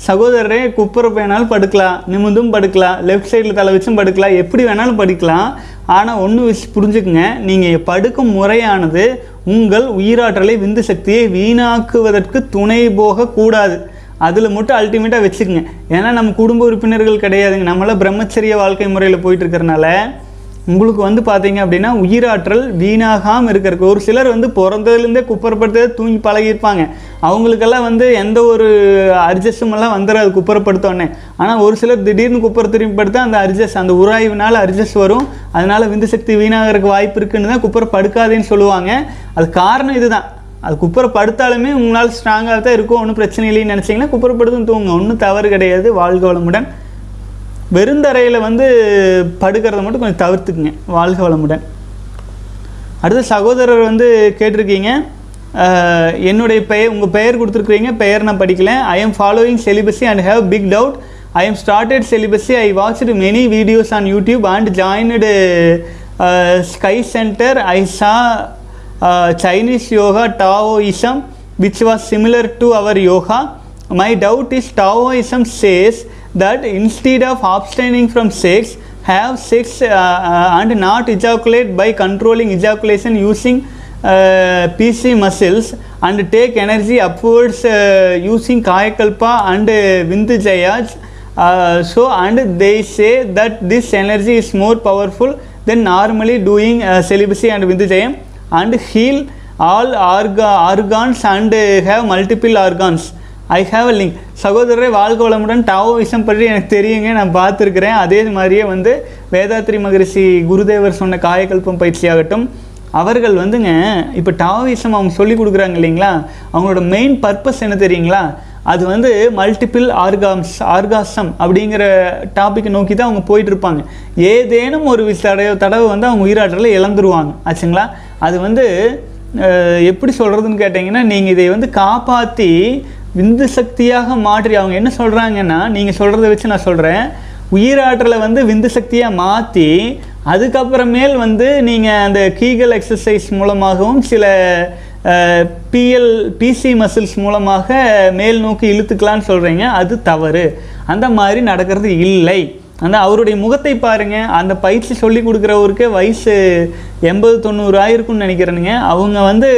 சகோதரரே, குப்புற வேணாலும் படுக்கலாம், நிமிந்தும் படுக்கலாம், லெஃப்ட் சைடில் தலை வச்சும் படுக்கலாம், எப்படி வேணாலும் படுக்கலாம். ஆனால் ஒன்று விஷ் புரிஞ்சுக்குங்க, நீங்கள் படுக்கும் முறையானது உங்கள் உயிராற்றலை, விந்து சக்தியை வீணாக்குவதற்கு துணை போகக்கூடாது. அதில் மட்டும் அல்டிமேட்டாக வச்சுக்கோங்க. ஏன்னா நம்ம குடும்ப உறுப்பினர்கள் கிடையாதுங்க, நம்மளாம் பிரம்மச்சரிய வாழ்க்கை முறையில் போயிட்டுருக்கிறனால உங்களுக்கு வந்து பார்த்தீங்க அப்படின்னா உயிராற்றல் வீணாகாமல் இருக்கிறதுக்கு. ஒரு சிலர் வந்து பிறந்ததுலேருந்தே குப்பரப்படுத்தே தூங்கி பழகியிருப்பாங்க, அவங்களுக்கெல்லாம் வந்து எந்த ஒரு அர்ஜஸ்மெல்லாம் வந்துடாது குப்பரப்படுத்தோடனே. ஆனால் ஒரு சிலர் திடீர்னு குப்பரை திரும்பி படுத்தா அந்த அர்ஜஸ், அந்த உராய்வினால் அர்ஜஸ் வரும், அதனால் விந்துசக்தி வீணாகிறதுக்கு வாய்ப்பு இருக்குன்னு தான் குப்பரை படுக்காதேன்னு சொல்லுவாங்க. அது காரணம் இதுதான். அது குப்பரை படுத்தாலுமே உங்களால் ஸ்ட்ராங்காக தான் இருக்கும், ஒன்றும் பிரச்சனை இல்லைன்னு நினச்சிங்கன்னா குப்பரப்படுத்தும் தூங்க, ஒன்றும் தவறு கிடையாது. வாழ்க வளமுடன். வெறுந்தரையில் வந்து படுக்கிறத மட்டும் கொஞ்சம் தவிர்த்துக்குங்க. வாழ்க வளமுடன். அடுத்த சகோதரர் வந்து கேட்டிருக்கீங்க, என்னுடைய பெயர், உங்கள் பெயர் கொடுத்துருக்குறீங்க, பெயர் நான் படிக்கல. I am following celibacy and have big doubt. I am started celibacy. I watched many videos on YouTube and joined ஸ்கை சென்டர். I saw Chinese yoga, டாவோயிசம், which was similar to our yoga. My doubt is Taoism says that instead of abstaining from sex, have sex uh, uh, and not ejaculate by controlling ejaculation using uh, P C muscles and take energy upwards uh, using Kayakalpa and uh, Vindhijayaj. Uh, so and they say that this energy is more powerful than normally doing uh, celibacy and Vindhijayam and heal all orga- organs and uh, have multiple organs. I have a link. சகோதரரை வாழ்க வளமுடன். டாவோயிசம் பற்றி எனக்கு தெரியுங்க, நான் பார்த்துருக்குறேன். அதே மாதிரியே வந்து வேதாத்ரி மகரிஷி குருதேவர் சொன்ன காயக்கல்பம் பயிற்சியாகட்டும், அவர்கள் வந்துங்க இப்போ டாவோயிசம் அவங்க சொல்லி கொடுக்குறாங்க இல்லைங்களா, அவங்களோட மெயின் பர்பஸ் என்ன தெரியுங்களா, அது வந்து மல்டிபிள் ஆர்காம்ஸ், ஆர்காசம் அப்படிங்கிற டாப்பிக்கை நோக்கி தான் அவங்க போயிட்டுருப்பாங்க. ஏதேனும் ஒரு தடவை தடவை வந்து அவங்க உயிராற்றலை இழந்துருவாங்க ஆச்சுங்களா. அது வந்து எப்படி சொல்கிறதுன்னு கேட்டிங்கன்னா, நீங்கள் இதை வந்து காப்பாற்றி விந்து சக்தியாக மாற்றி, அவங்க என்ன சொல்கிறாங்கன்னா, நீங்கள் சொல்கிறத வச்சு நான் சொல்கிறேன், உயிராற்றலை வந்து விந்து சக்தியாக மாற்றி அதுக்கப்புறமேல் வந்து நீங்கள் அந்த கீகல் எக்ஸசைஸ் மூலமாகவும் சில பிஎல் பிசி மசில்ஸ் மூலமாக மேல் நோக்கி இழுத்துக்கலான்னு சொல்கிறீங்க. அது தவறு, அந்த மாதிரி நடக்கிறது இல்லை. அந்த அவருடைய முகத்தை பாருங்கள், அந்த பயிற்சி சொல்லி கொடுக்குறவருக்கு வயசு எண்பது தொண்ணூறு ஆயிருக்குன்னு நினைக்கிறேனுங்க. அவங்க வந்து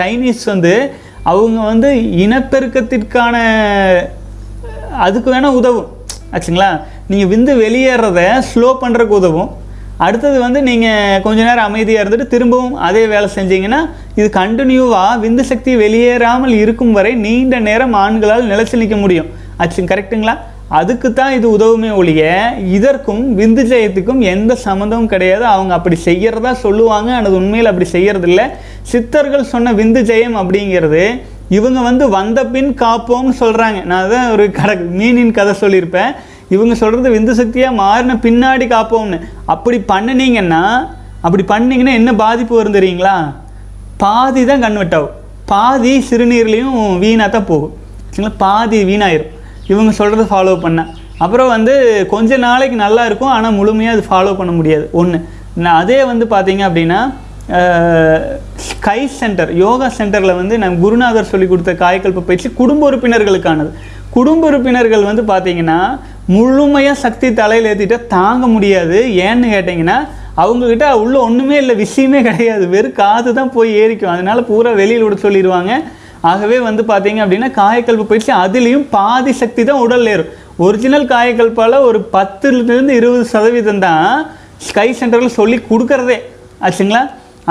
சைனீஸ் வந்து அவங்க வந்து இனப்பெருக்கத்திற்கான அதுக்கு வேணால் உதவும் ஆச்சுங்களா. நீங்கள் விந்து வெளியேறத ஸ்லோ பண்ணுறதுக்கு உதவும். அடுத்தது வந்து நீங்கள் கொஞ்ச நேரம் அமைதியாக இருந்துட்டு திரும்பவும் அதே வேலை செஞ்சீங்கன்னா, இது கண்டினியூவாக விந்து சக்தி வெளியேறாமல் இருக்கும் வரை நீண்ட நேரம் ஆண்களால் நிலைச்சு நிற்க முடியும் ஆச்சுங்க. கரெக்டுங்களா? அதுக்கு தான் இது உதவுமே ஒழிய இதற்கும் விந்து ஜெயத்துக்கும் எந்த சம்மந்தமும் கிடையாது. அவங்க அப்படி செய்கிறதா சொல்லுவாங்க, ஆனால் உண்மையில் அப்படி செய்கிறதில்ல. சித்தர்கள் சொன்ன விந்து ஜெயம் அப்படிங்கிறது இவங்க வந்து வந்த பின் காப்போம்னு சொல்கிறாங்க. நான் அதான் ஒரு கட மீனின் கதை சொல்லியிருப்பேன். இவங்க சொல்கிறது விந்து சக்தியாக மாறின பின்னாடி காப்போம்னு. அப்படி பண்ணினீங்கன்னா அப்படி பண்ணிங்கன்னா என்ன பாதிப்பு வரும் தெரியுங்களா? பாதி தான் கன்வெர்ட் ஆகும், பாதி சிறுநீர்லேயும் வீணாக தான் போகும் சரிங்களா, பாதி வீணாயிரும் இவங்க சொல்கிறத ஃபாலோ பண்ணேன். அப்புறம் வந்து கொஞ்ச நாளைக்கு நல்லா இருக்கும், ஆனால் முழுமையாக அது ஃபாலோ பண்ண முடியாது ஒன்று. நான் அதே வந்து பார்த்தீங்க அப்படின்னா ஸ்கை சென்டர் யோகா சென்டரில் வந்து நம்ம குருநாதர் சொல்லி கொடுத்த காயக்கல்ப பயிற்சி குடும்ப உறுப்பினர்களுக்கானது. குடும்ப உறுப்பினர்கள் வந்து பார்த்தீங்கன்னா முழுமையாக சக்தி தலையில் ஏற்றிட்டால் தாங்க முடியாது. ஏன்னு கேட்டிங்கன்னா அவங்கக்கிட்ட உள்ள ஒன்றுமே இல்லை, விஷயமே கிடையாது, வெறும் காது தான் போய் ஏறிக்கும். அதனால் பூரா வெளியில் விட சொல்லிடுவாங்க. ஆகவே வந்து பார்த்தீங்க அப்படின்னா காயக்கல்பு பயிற்சி அதுலேயும் பாதி சக்தி தான் உடல் ஏறும். ஒரிஜினல் காயக்கல்பால் ஒரு பத்துலேருந்து இருபது சதவீதம் தான் ஸ்கை சென்டரில் சொல்லி கொடுக்குறதே ஆச்சுங்களா.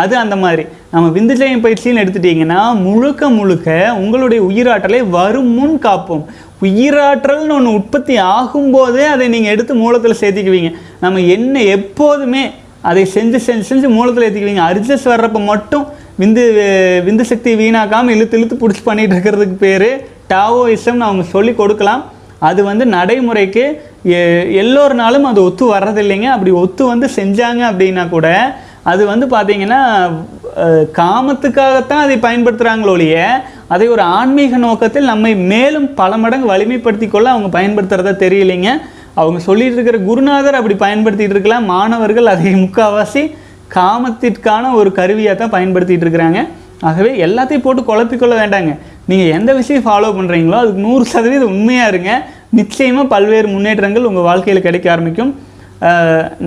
அது அந்த மாதிரி நம்ம விந்துஜயம் பயிற்சின்னு எடுத்துட்டிங்கன்னா முழுக்க முழுக்க உங்களுடைய உயிராற்றலை வரும் முன் காப்போம். உயிராற்றல்னு ஒன்று உற்பத்தி ஆகும்போதே அதை நீங்கள் எடுத்து மூலத்தில் சேர்த்திக்குவீங்க. நம்ம என்ன எப்போதுமே அதை செஞ்சு செஞ்சு செஞ்சு மூலத்தில் ஏற்றிக்குவீங்க. அர்ஜஸ் வர்றப்போ மட்டும் விந்து விந்து சக்தி வீணாக்காமல் இழுத்து இழுத்து பிடிச்சி பண்ணிகிட்டு இருக்கிறதுக்கு பேர் டாவோயிசம்னு அவங்க சொல்லி கொடுக்கலாம். அது வந்து நடைமுறைக்கு எல்லோருனாலும் அது ஒத்து வர்றதில்லைங்க. அப்படி ஒத்து வந்து செஞ்சாங்க அப்படின்னா கூட அது வந்து பார்த்திங்கன்னா காமத்துக்காகத்தான் அதை பயன்படுத்துகிறாங்களோலிய அதை ஒரு ஆன்மீக நோக்கத்தில் நம்மை மேலும் பல மடங்கு வலிமைப்படுத்தி கொள்ள அவங்க பயன்படுத்துகிறதா தெரியலைங்க. அவங்க சொல்லிகிட்டு இருக்கிற குருநாதர் அப்படி பயன்படுத்திகிட்டு இருக்கலாம், மாணவர்கள் அதை முக்கால்வாசி காமத்திற்கான ஒரு கருவியாக தான் பயன்படுத்திகிட்டு இருக்கிறாங்க. ஆகவே எல்லாத்தையும் போட்டு குழப்பிக்கொள்ள வேண்டாங்க. நீங்கள் எந்த விஷயம் ஃபாலோ பண்ணுறீங்களோ அதுக்கு நூறு சதவீதம் உண்மையாக இருங்க. நிச்சயமாக பல்வேறு முன்னேற்றங்கள் உங்கள் வாழ்க்கையில் கிடைக்க ஆரம்பிக்கும்.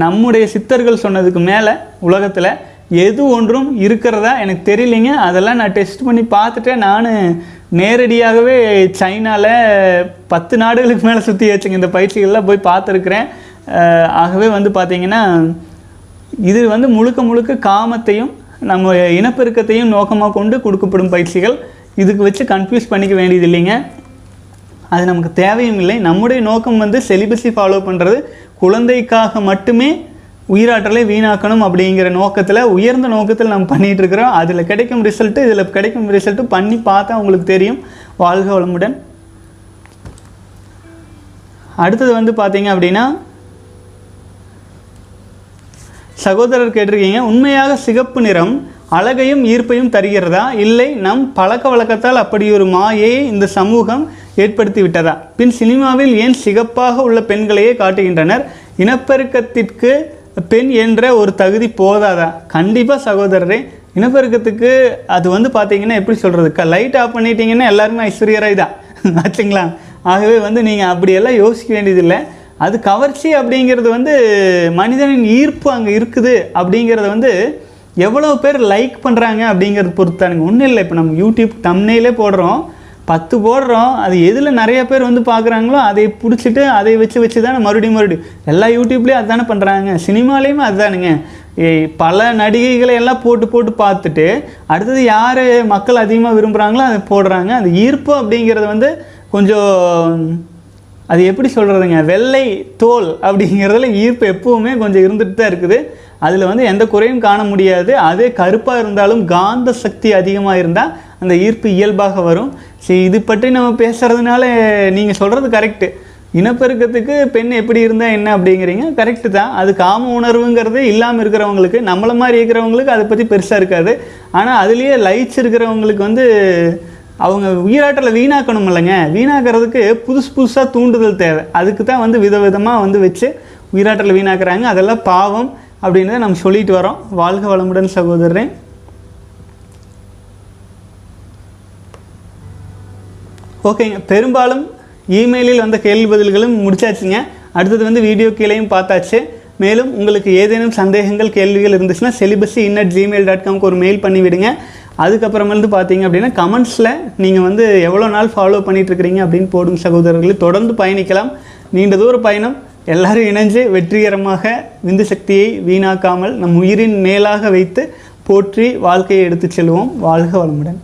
நம்முடைய சித்தர்கள் சொன்னதுக்கு மேலே உலகத்தில் எது ஒன்றும் இருக்கிறதா எனக்கு தெரியலைங்க. அதெல்லாம் நான் டெஸ்ட் பண்ணி பார்த்துட்டேன். நான் நேரடியாகவே சைனாவில் பத்து நாடுகளுக்கு மேலே சுற்றி வச்சுங்க இந்த பயிற்சிகள்லாம் போய் பார்த்துருக்குறேன். ஆகவே வந்து பார்த்திங்கன்னா இது வந்து முழுக்க முழுக்க காமத்தையும் நம்ம இனப்பெருக்கத்தையும் நோக்கமாக கொண்டு கொடுக்கப்படும் பயிற்சிகள். இதுக்கு வச்சு கன்ஃபியூஸ் பண்ணிக்க வேண்டியது இல்லைங்க, அது நமக்கு தேவையும் இல்லை. நம்முடைய நோக்கம் வந்து செலிபஸை ஃபாலோ பண்ணுறது, குழந்தைக்காக மட்டுமே உயிராற்றலை வீணாக்கணும் அப்படிங்கிற நோக்கத்தில், உயர்ந்த நோக்கத்தில் நம்ம பண்ணிகிட்ருக்குறோம். அதில் கிடைக்கும் ரிசல்ட்டு இதில் கிடைக்கும் ரிசல்ட்டு பண்ணி பார்த்தா உங்களுக்கு தெரியும். வாழ்க வளமுடன். அடுத்தது வந்து பார்த்திங்க அப்படின்னா சகோதரர் கேட்டிருக்கீங்க, உண்மையாக சிகப்பு நிறம் அழகையும் ஈர்ப்பையும் தருகிறதா, இல்லை நம் பழக்க வழக்கத்தால் அப்படி ஒரு மாயையை இந்த சமூகம் ஏற்படுத்தி விட்டதா? பின் சினிமாவில் ஏன் சிகப்பாக உள்ள பெண்களையே காட்டுகின்றனர்? இனப்பெருக்கத்திற்கு பெண் என்ற ஒரு தகுதி போதாதா? கண்டிப்பாக சகோதரரே, இனப்பெருக்கத்துக்கு அது வந்து பார்த்தீங்கன்னா எப்படி சொல்கிறதுக்கா, லைட் ஆஃப் பண்ணிட்டீங்கன்னா எல்லாருமே ஐஸ்வர்யராய் தான் ஆச்சுங்களா. ஆகவே வந்து நீங்கள் அப்படியெல்லாம் யோசிக்க வேண்டியதில்லை. அது கவர்ச்சி அப்படிங்கிறது வந்து மனிதனின் ஈர்ப்பு அங்கே இருக்குது அப்படிங்கிறத வந்து எவ்வளோ பேர் லைக் பண்ணுறாங்க அப்படிங்கிறது பொறுத்தானுங்க. ஒன்றும் இல்லை, இப்போ நம்ம யூடியூப் தம்ப்நெயிலே போடுறோம், பத்து போடுறோம், அது எதில் நிறைய பேர் வந்து பார்க்குறாங்களோ அதை பிடிச்சிட்டு அதை வச்சு வச்சு தானே மறுபடியும் மறுபடியும் எல்லா யூடியூப்லேயும் அதுதானே பண்ணுறாங்க. சினிமாலேயுமே அதுதானுங்க, பல நடிகைகளை எல்லாம் போட்டு போட்டு பார்த்துட்டு அடுத்தது யார் மக்கள் அதிகமாக விரும்புகிறாங்களோ அதை போடுறாங்க. அந்த ஈர்ப்பு அப்படிங்கிறது வந்து கொஞ்சம் அது எப்படி சொல்கிறதுங்க, வெள்ளை தோல் அப்படிங்கிறதுல ஈர்ப்பு எப்போவுமே கொஞ்சம் இருந்துட்டு தான் இருக்குது. அதில் வந்து எந்த குறையும் காண முடியாது. அதே கருப்பாக இருந்தாலும் காந்த சக்தி அதிகமாக இருந்தால் அந்த ஈர்ப்பு இயல்பாக வரும். சரி, இது பற்றி நம்ம பேசுகிறதுனால நீங்கள் சொல்கிறது கரெக்டு. இனப்பெருக்கத்துக்கு பெண் எப்படி இருந்தால் என்ன அப்படிங்கிறீங்க, கரெக்டு தான். அது காம உணர்வுங்கிறது இல்லாமல் இருக்கிறவங்களுக்கு, நம்மளை மாதிரி இருக்கிறவங்களுக்கு அதை பற்றி பெருசாக இருக்காது. ஆனால் அதுலேயே லைட்ஸ் இருக்கிறவங்களுக்கு வந்து அவங்க உயிராற்றலை வீணாக்கணும் இல்லைங்க. வீணாக்கிறதுக்கு புதுசு புதுசாக தூண்டுதல் தேவை. அதுக்கு தான் வந்து விதவிதமாக வந்து வச்சு உயிராற்றலை வீணாக்குறாங்க. அதெல்லாம் பாவம் அப்படின்னு நம்ம சொல்லிட்டு வரோம். வாழ்க வளமுடன் சகோதரரே. ஓகேங்க, பெரும்பாலும் இமெயிலில் வந்த கேள்வி பதில்களும் முடிச்சாச்சுங்க. அடுத்தது வந்து வீடியோ கீழேயும் பார்த்தாச்சு. மேலும் உங்களுக்கு ஏதேனும் சந்தேகங்கள் கேள்விகள் இருந்துச்சுன்னா celibacy in at ஜிமெயில் dot காம்க்கு ஒரு மெயில் பண்ணிவிடுங்க. அதுக்கப்புறமேலு பார்த்தீங்க அப்படின்னா கமெண்ட்ஸில் நீங்கள் வந்து எவ்வளோ நாள் ஃபாலோ பண்ணிகிட்ருக்கிறீங்க அப்படின்னு போடும் சகோதரர்களை. தொடர்ந்து பயணிக்கலாம், நீண்ட தூர பயணம். எல்லோரும் இணைஞ்சு வெற்றிகரமாக விந்து சக்தியை வீணாக்காமல் நம் உயிரின் மேலாக வைத்து போற்றி வாழ்க்கையை எடுத்து செல்வோம். வாழ்க வளமுடன்.